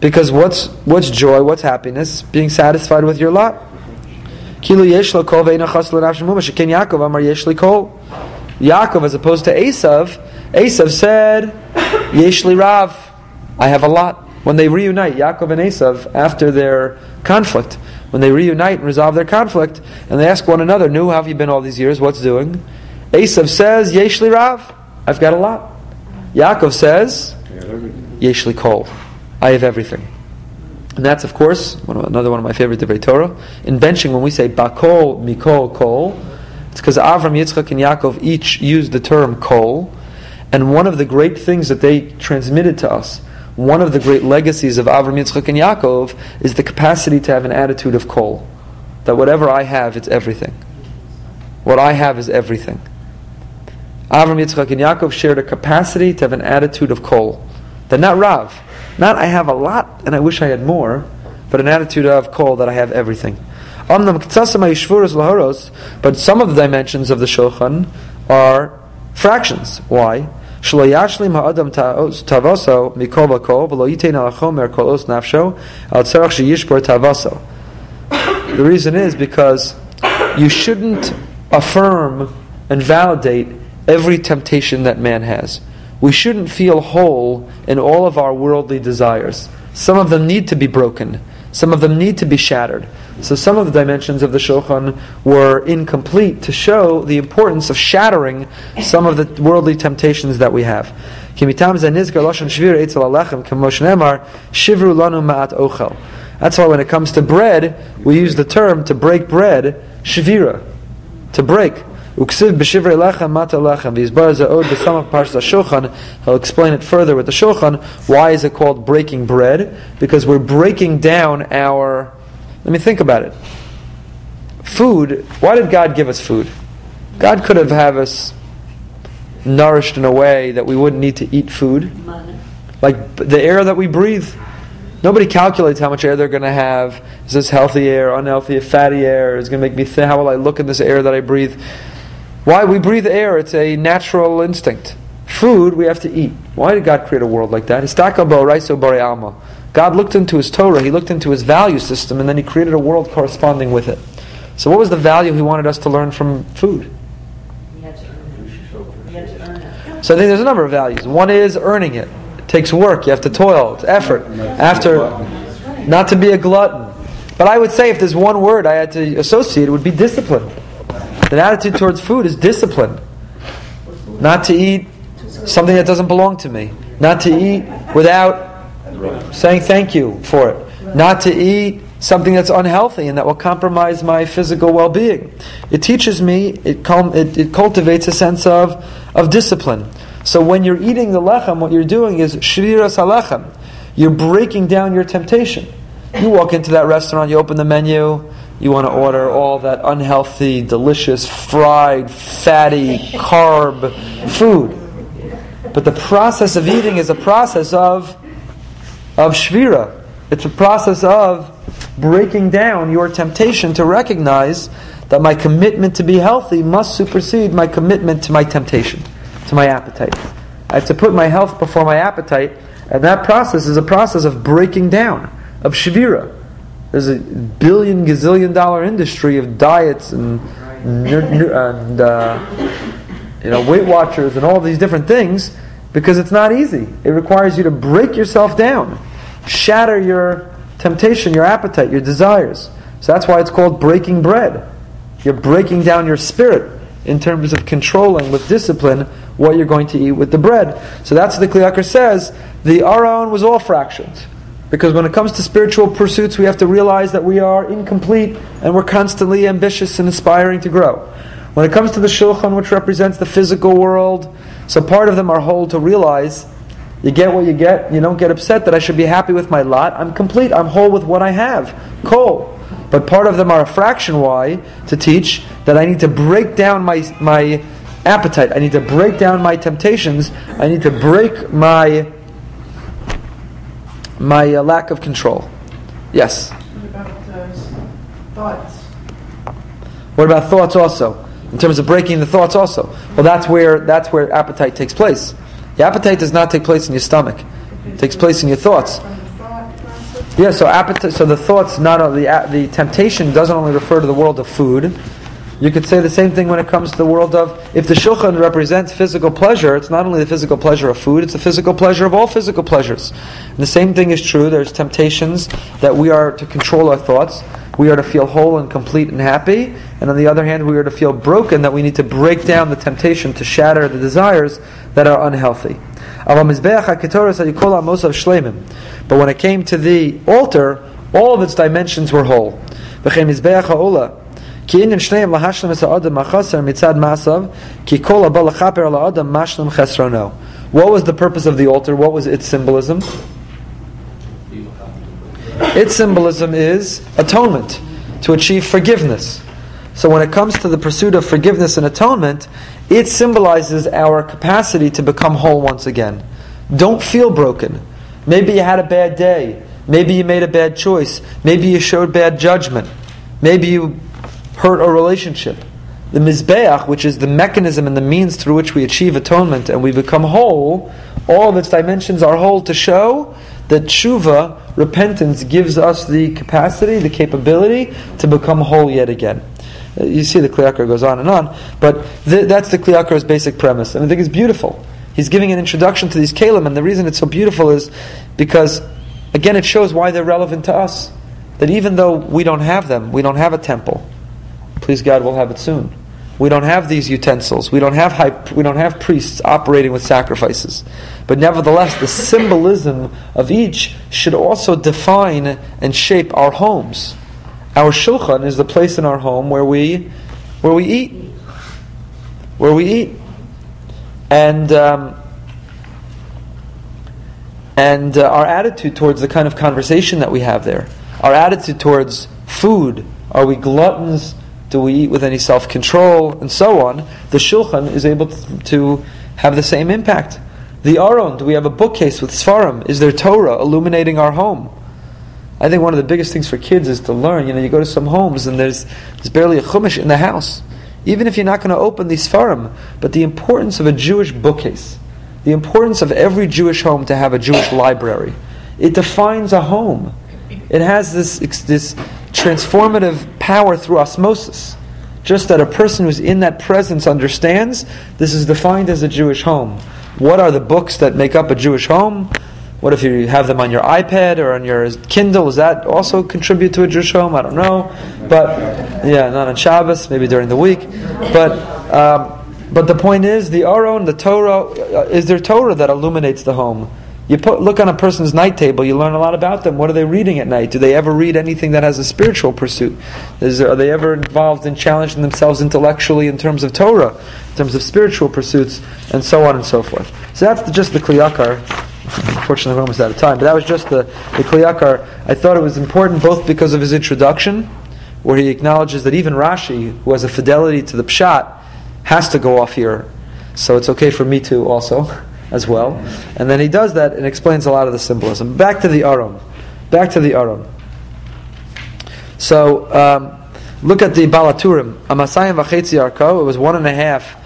Because what's what's joy, what's happiness? Being satisfied with your lot. Yaakov, as opposed to Esav, Esav said, Yeshli Rav, I have a lot. When they reunite, Yaakov and Esav, after their conflict, when they reunite and resolve their conflict, and they ask one another, Nu, how have you been all these years? What's doing? Esav says, Yeshli Rav, I've got a lot. Yaakov says, Yeshli Kol, I have everything. And that's, of course, one of, another one of my favorite Divrei Torah. In benching, when we say bakol, mikol, kol, it's because Avram, Yitzchak, and Yaakov each used the term kol. And one of the great things that they transmitted to us, one of the great legacies of Avram, Yitzchak, and Yaakov, is the capacity to have an attitude of kol. That whatever I have, it's everything. What I have is everything. Avram, Yitzchak, and Yaakov shared a capacity to have an attitude of kol. They're not Rav. Not I have a lot and I wish I had more, but an attitude of kol, that I have everything. But some of the dimensions of the shulchan are fractions. Why? The reason is because you shouldn't affirm and validate every temptation that man has. We shouldn't feel whole in all of our worldly desires. Some of them need to be broken. Some of them need to be shattered. So some of the dimensions of the shulchan were incomplete to show the importance of shattering some of the worldly temptations that we have. That's why when it comes to bread, we use the term to break bread, shvira, to break. He'll explain it further with the shulchan. Why is it called breaking bread? Because we're breaking down our... Let me think about it. Food. Why did God give us food? God could have had us nourished in a way that we wouldn't need to eat food. Like the air that we breathe. Nobody calculates how much air they're going to have. Is this healthy air, unhealthy, fatty air? Is it going to make me thin? How will I look in this air that I breathe? Why? We breathe air. It's a natural instinct. Food, we have to eat. Why did God create a world like that? God looked into his Torah, he looked into his value system, and then he created a world corresponding with it. So what was the value he wanted us to learn from food? You had to earn it. You had to earn it. So I think there's a number of values. One is earning it. It takes work, you have to toil, it's effort. After, not to be a glutton. But I would say if there's one word I had to associate, it would be discipline. An attitude towards food is discipline. Not to eat something that doesn't belong to me. Not to eat without Right. Saying thank you for it. Right. Not to eat something that's unhealthy and that will compromise my physical well-being. It teaches me, it, cul- it, it cultivates a sense of, of discipline. So when you're eating the lechem, what you're doing is shriras halechem. You're breaking down your temptation. You walk into that restaurant, you open the menu, you want to order all that unhealthy, delicious, fried, fatty, carb food. But the process of eating is a process of of shvira. It's a process of breaking down your temptation to recognize that my commitment to be healthy must supersede my commitment to my temptation, to my appetite. I have to put my health before my appetite, and that process is a process of breaking down, of shvira. There's a billion, gazillion dollar industry of diets and, and uh, you know, Weight Watchers and all these different things, because it's not easy. It requires you to break yourself down, shatter your temptation, your appetite, your desires. So that's why it's called breaking bread. You're breaking down your spirit in terms of controlling with discipline what you're going to eat with the bread. So that's what the Kli Yaakov says. The aron was all fractions. Because when it comes to spiritual pursuits, we have to realize that we are incomplete and we're constantly ambitious and aspiring to grow. When it comes to the shulchan, which represents the physical world, so part of them are whole to realize you get what you get, you don't get upset that I should be happy with my lot. I'm complete, I'm whole with what I have. Cool. But part of them are a fraction why to teach that I need to break down my my appetite. I need to break down my temptations. I need to break my my uh, lack of control. Yes? What about uh, thoughts? What about thoughts also? In terms of breaking the thoughts also. Well, that's where that's where appetite takes place. The appetite does not take place in your stomach. It takes place in your thoughts. Yeah, so appetite, so the thoughts, not only the, the temptation doesn't only refer to the world of food. You could say the same thing when it comes to the world of, if the shulchan represents physical pleasure, it's not only the physical pleasure of food, it's the physical pleasure of all physical pleasures. And the same thing is true. There's temptations that we are to control our thoughts. We are to feel whole and complete and happy. And on the other hand, we are to feel broken, that we need to break down the temptation to shatter the desires that are unhealthy. But when it came to the altar, all of its dimensions were whole. What was the purpose of the altar? What was its symbolism? Its symbolism is atonement, to achieve forgiveness. So when it comes to the pursuit of forgiveness and atonement, it symbolizes our capacity to become whole once again. Don't feel broken. Maybe you had a bad day. Maybe you made a bad choice. Maybe you showed bad judgment. Maybe you hurt a relationship. The Mizbeach, which is the mechanism and the means through which we achieve atonement and we become whole, all of its dimensions are whole to show that tshuva, repentance, gives us the capacity, the capability to become whole yet again. You see the Kli Yaakov goes on and on, but th- that's the Kli Yaakov's basic premise. And I think it's beautiful. He's giving an introduction to these kelim, and the reason it's so beautiful is because, again, it shows why they're relevant to us. That even though we don't have them, we don't have a temple. Please God, we'll have it soon. We don't have these utensils. We don't have high, we don't have priests operating with sacrifices. But nevertheless, the symbolism of each should also define and shape our homes. Our shulchan is the place in our home where we where we eat. Where we eat. And um, and uh, our attitude towards the kind of conversation that we have there. Our attitude towards food. Are we gluttons? Do we eat with any self-control? And so on. The shulchan is able to, to have the same impact. The aron, do we have a bookcase with Sfarim? Is there Torah illuminating our home? I think one of the biggest things for kids is to learn. You know, you go to some homes and there's, there's barely a chumash in the house. Even if you're not going to open these Sfarim, but the importance of a Jewish bookcase, the importance of every Jewish home to have a Jewish library, it defines a home. It has this this transformative power through osmosis. Just that a person who's in that presence understands this is defined as a Jewish home. What are the books that make up a Jewish home? What if you have them on your iPad or on your Kindle? Does that also contribute to a Jewish home? I don't know. But, yeah, not on Shabbos, maybe during the week. But um, but the point is, the Aron, the Torah, is there Torah that illuminates the home? You put, look on a person's night table, you learn a lot about them. What are they reading at night? Do they ever read anything that has a spiritual pursuit? Is there, are they ever involved in challenging themselves intellectually in terms of Torah, in terms of spiritual pursuits, and so on and so forth? So that's the, just the Kli Yakar. Unfortunately, we're almost out of time, but that was just the, the Kli Yakar. I thought it was important both because of his introduction, where he acknowledges that even Rashi, who has a fidelity to the Pshat, has to go off here. So it's okay for me to also, as well. And then he does that and explains a lot of the symbolism. Back to the aron. Back to the aron. So, um, look at the Balaturim. Amasayim v'chetzi arko. It was one and a half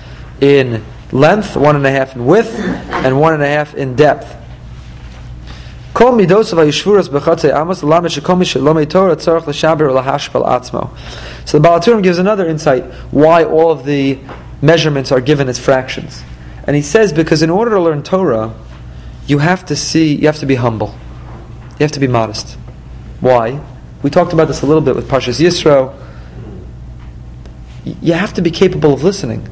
in length, one and a half in width, and one and a half in depth. All midosavayishvuras bechatze amos lamishekomi shelomei Torah tzarich l'shaber l'hashpal atzmo. So the Balaturim gives another insight why all of the measurements are given as fractions. And he says, because in order to learn Torah, you have to see, you have to be humble. You have to be modest. Why? We talked about this a little bit with Parshas Yisro. You have to be capable of listening.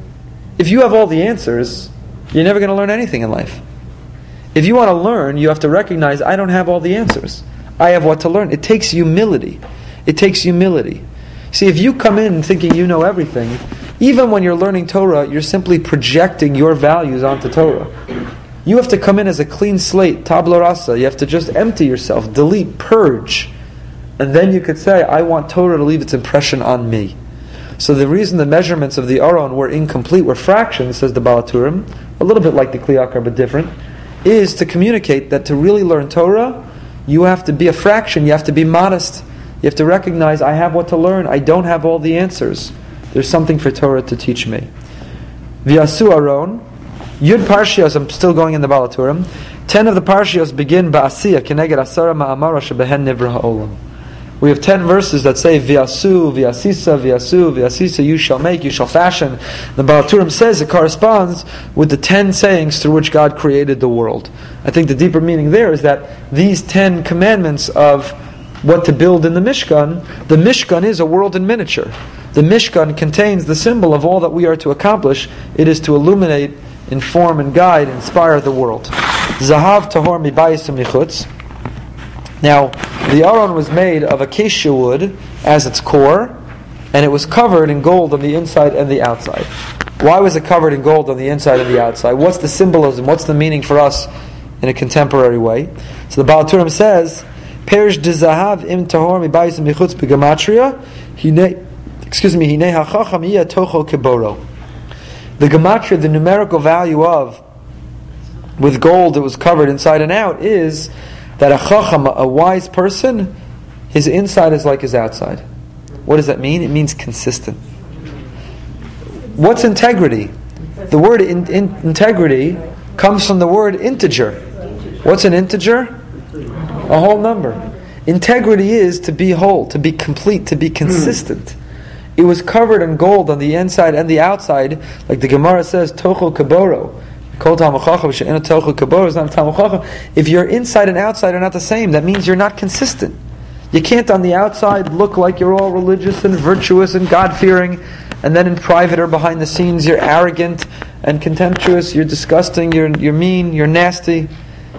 If you have all the answers, you're never going to learn anything in life. If you want to learn, you have to recognize, I don't have all the answers. I have what to learn. It takes humility. It takes humility. See, if you come in thinking you know everything, even when you're learning Torah, you're simply projecting your values onto Torah. You have to come in as a clean slate, tabla rasa. You have to just empty yourself, delete, purge. And then you could say, I want Torah to leave its impression on me. So the reason the measurements of the aron were incomplete, were fractions, says the Balaturim, a little bit like the Kli Yakar but different, is to communicate that to really learn Torah, you have to be a fraction, you have to be modest. You have to recognize, I have what to learn, I don't have all the answers. There's something for Torah to teach me. V'yasu aron, Yud Parshios, I'm still going in the Balaturim, ten of the Parshios begin ba'asiya, keneged asara ma'amara shebehen nivra ha'olam. We have ten verses that say, V'yasu, V'yasisa, V'yasu, V'yasisa, you shall make, you shall fashion. The Balaturim says it corresponds with the ten sayings through which God created the world. I think the deeper meaning there is that these ten commandments of what to build in the Mishkan, the Mishkan is a world in miniature. The Mishkan contains the symbol of all that we are to accomplish. It is to illuminate, inform, and guide, inspire the world. Zahav tahor mibayis umichutz. Now, the aron was made of acacia wood as its core, and it was covered in gold on the inside and the outside. Why was it covered in gold on the inside and the outside? What's the symbolism? What's the meaning for us in a contemporary way? So the Balaturim says, Perish de Zahav im tahor mibayis umichutz begematria. He ne. Excuse me, the gematria, the numerical value of, with gold that was covered inside and out, is that a chacham, a wise person, his inside is like his outside. What does that mean? It means consistent. What's integrity? The word in, in, integrity comes from the word integer. What's an integer? A whole number. Integrity is to be whole, to be complete, to be consistent. It was covered in gold on the inside and the outside, like the Gemara says, Tocho Kaboro. If your inside and outside are not the same, that means you're not consistent. You can't on the outside look like you're all religious and virtuous and God-fearing, and then in private or behind the scenes you're arrogant and contemptuous, you're disgusting, you're, you're mean, you're nasty.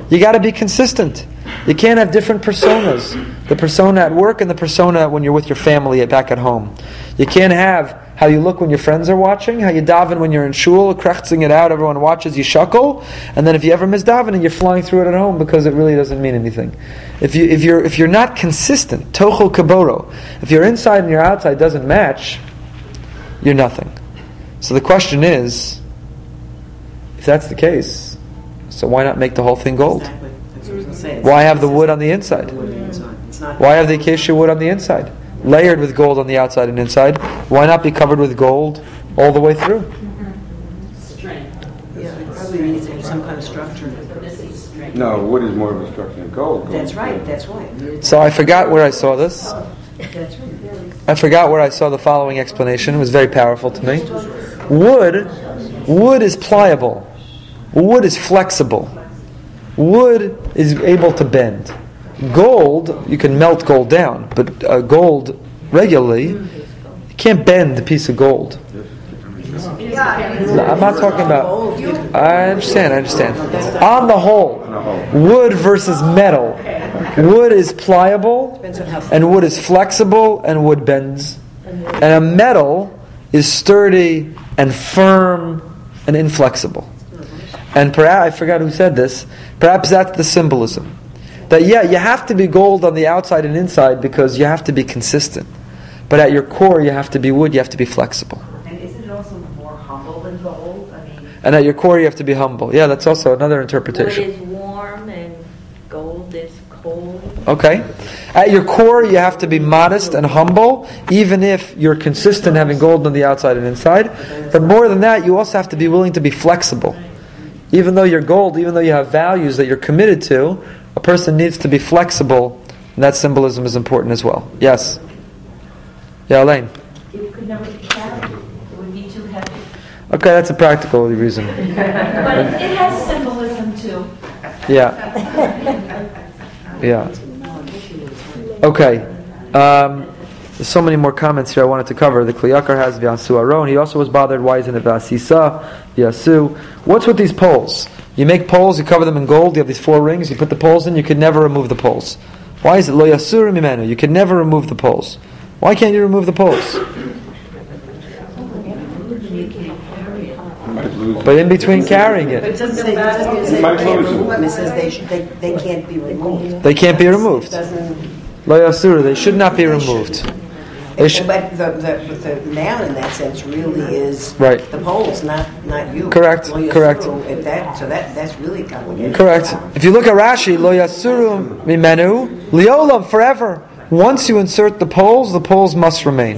You got to be consistent. You can't have different personas. The persona at work and the persona when you're with your family back at home. You can't have how you look when your friends are watching, how you daven when you're in shul, krechtzing it out, everyone watches, you shuckle, and then if you ever miss davening, you're flying through it at home because it really doesn't mean anything. If, you, if, you're, if you're not consistent, tocho kaboro, if your inside and your outside doesn't match, you're nothing. So the question is, if that's the case, so why not make the whole thing gold? Exactly. Why have the wood on the inside? Why have the acacia wood on the inside? Layered with gold on the outside and inside. Why not be covered with gold all the way through? Strength. Yeah, it probably needs to have some kind of structure. No, wood is more of a structure than gold. That's right, that's why. So I forgot where I saw this. I forgot where I saw the following explanation. It was very powerful to me. Wood, wood is pliable. Wood is flexible. Wood is able to bend. Gold, you can melt gold down, but uh, gold regularly, you can't bend a piece of gold. No, I'm not talking about... I understand, I understand. On the whole, wood versus metal. Wood is pliable, and wood is flexible, and wood bends. And a metal is sturdy and firm and inflexible. And perhaps, I forgot who said this, perhaps that's the symbolism. That yeah, you have to be gold on the outside and inside because you have to be consistent. But at your core, you have to be wood, you have to be flexible. And isn't it also more humble than gold? I mean, and at your core, you have to be humble. Yeah, that's also another interpretation. Wood is warm and gold is cold. Okay. At your core, you have to be modest and humble, even if you're consistent having gold on the outside and inside. But more than that, you also have to be willing to be flexible. Even though you're gold, even though you have values that you're committed to, a person needs to be flexible, and that symbolism is important as well. Yes? Yeah, Elaine? You could never be carried. It would be too heavy. Okay, that's a practical reason. But it has symbolism too. Yeah. Yeah. Okay. Um, there's so many more comments here I wanted to cover. The Kliyakar has V'yasu aron. He also was bothered. Why isn't it V'asisa? V'yasu. What's with these poles? You make poles, you cover them in gold, you have these four rings, you put the poles in, you can never remove the poles. Why is it lo yasur mimenu? You can never remove the poles. Why can't you remove the poles? But in between carrying it. It doesn't say they can't be removed. They can't be removed. Lo yasur, they should not be removed. Should, but the, the, the noun in that sense really is right. The poles, not, not you. Correct, lo yasuru, correct. If that, so that, that's really complicated. Correct. If you look at Rashi, lo yasuru mimenu, liolam, forever. Once you insert the poles, the poles must remain.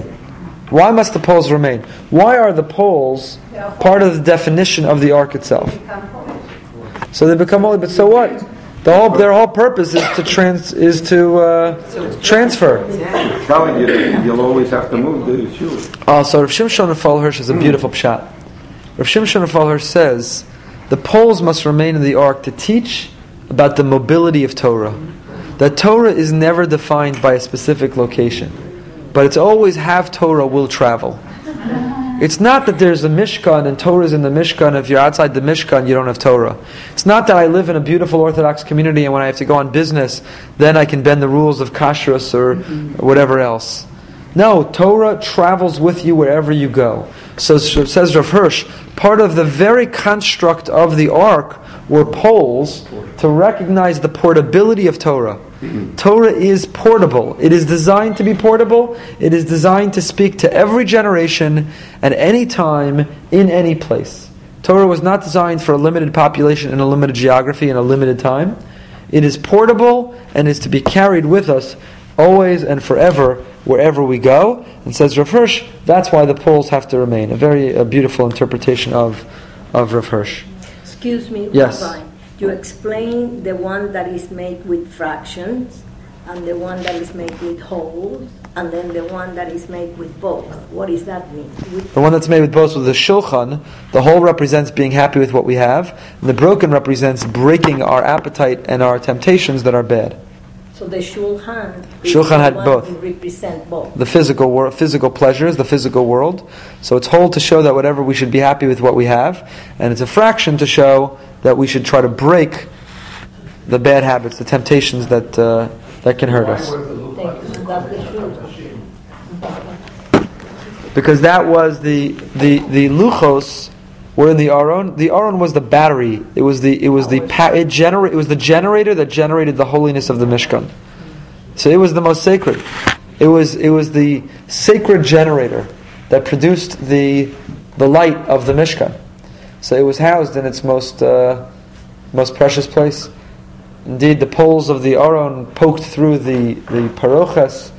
Why must the poles remain? Why are the poles part of the definition of the ark itself? So they become holy, but so what? The whole, their whole purpose is to trans is to uh, transfer. It's telling you you'll always have to move the shoe. Oh, so Rav Shimshon of Fallhirsch is a beautiful pshat. Rav Shimshon of Fallhirsch says the poles must remain in the ark to teach about the mobility of Torah. That Torah is never defined by a specific location, but it's always have Torah will travel. It's not that there's a Mishkan and Torah's in the Mishkan. If you're outside the Mishkan, you don't have Torah. It's not that I live in a beautiful Orthodox community and when I have to go on business, then I can bend the rules of kashrus or whatever else. No, Torah travels with you wherever you go. So says Rav Hirsch, part of the very construct of the Ark were poles to recognize the portability of Torah. Torah is portable. It is designed to be portable. It is designed to speak to every generation at any time, in any place. Torah was not designed for a limited population in a limited geography in a limited time. It is portable and is to be carried with us always and forever wherever we go. And says Rav Hirsch, that's why the poles have to remain. A very a beautiful interpretation of, of Rav Hirsch. Excuse me, yes. Rabbi. You explain the one that is made with fractions, and the one that is made with wholes, and then the one that is made with both. What does that mean? With the one that's made with both with the shulchan, the whole represents being happy with what we have, and the broken represents breaking our appetite and our temptations that are bad. So the shulchan, shulchan had both. Represent both. The physical world, physical pleasures, the physical world. So it's whole to show that whatever we should be happy with what we have, and it's a fraction to show that we should try to break the bad habits, the temptations that uh, that can hurt us. Because that was the the the luchos were in the aron. The aron was the battery. It was the it was the pa- it genera- It was the generator that generated the holiness of the Mishkan. So it was the most sacred. It was it was the sacred generator that produced the the light of the Mishkan. So it was housed in its most uh, most precious place. Indeed, the poles of the aron poked through the, the parochas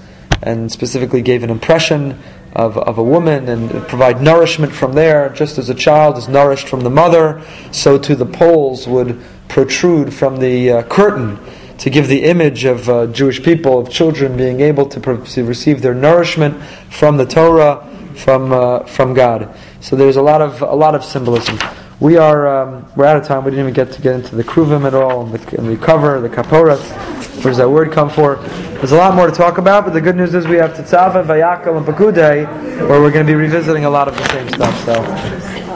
and specifically gave an impression of, of a woman and provide nourishment from there. Just as a child is nourished from the mother, so too the poles would protrude from the uh, curtain to give the image of uh, Jewish people, of children being able to, pr- to receive their nourishment from the Torah, from uh, from God. So there's a lot of a lot of symbolism. We are um, we're out of time. We didn't even get to get into the Kruvim at all, and the, and the cover, the kaporat. Where does that word come for? There's a lot more to talk about, but the good news is we have Tetzaveh, Vayakal, and Pakuday, where we're going to be revisiting a lot of the same stuff. So.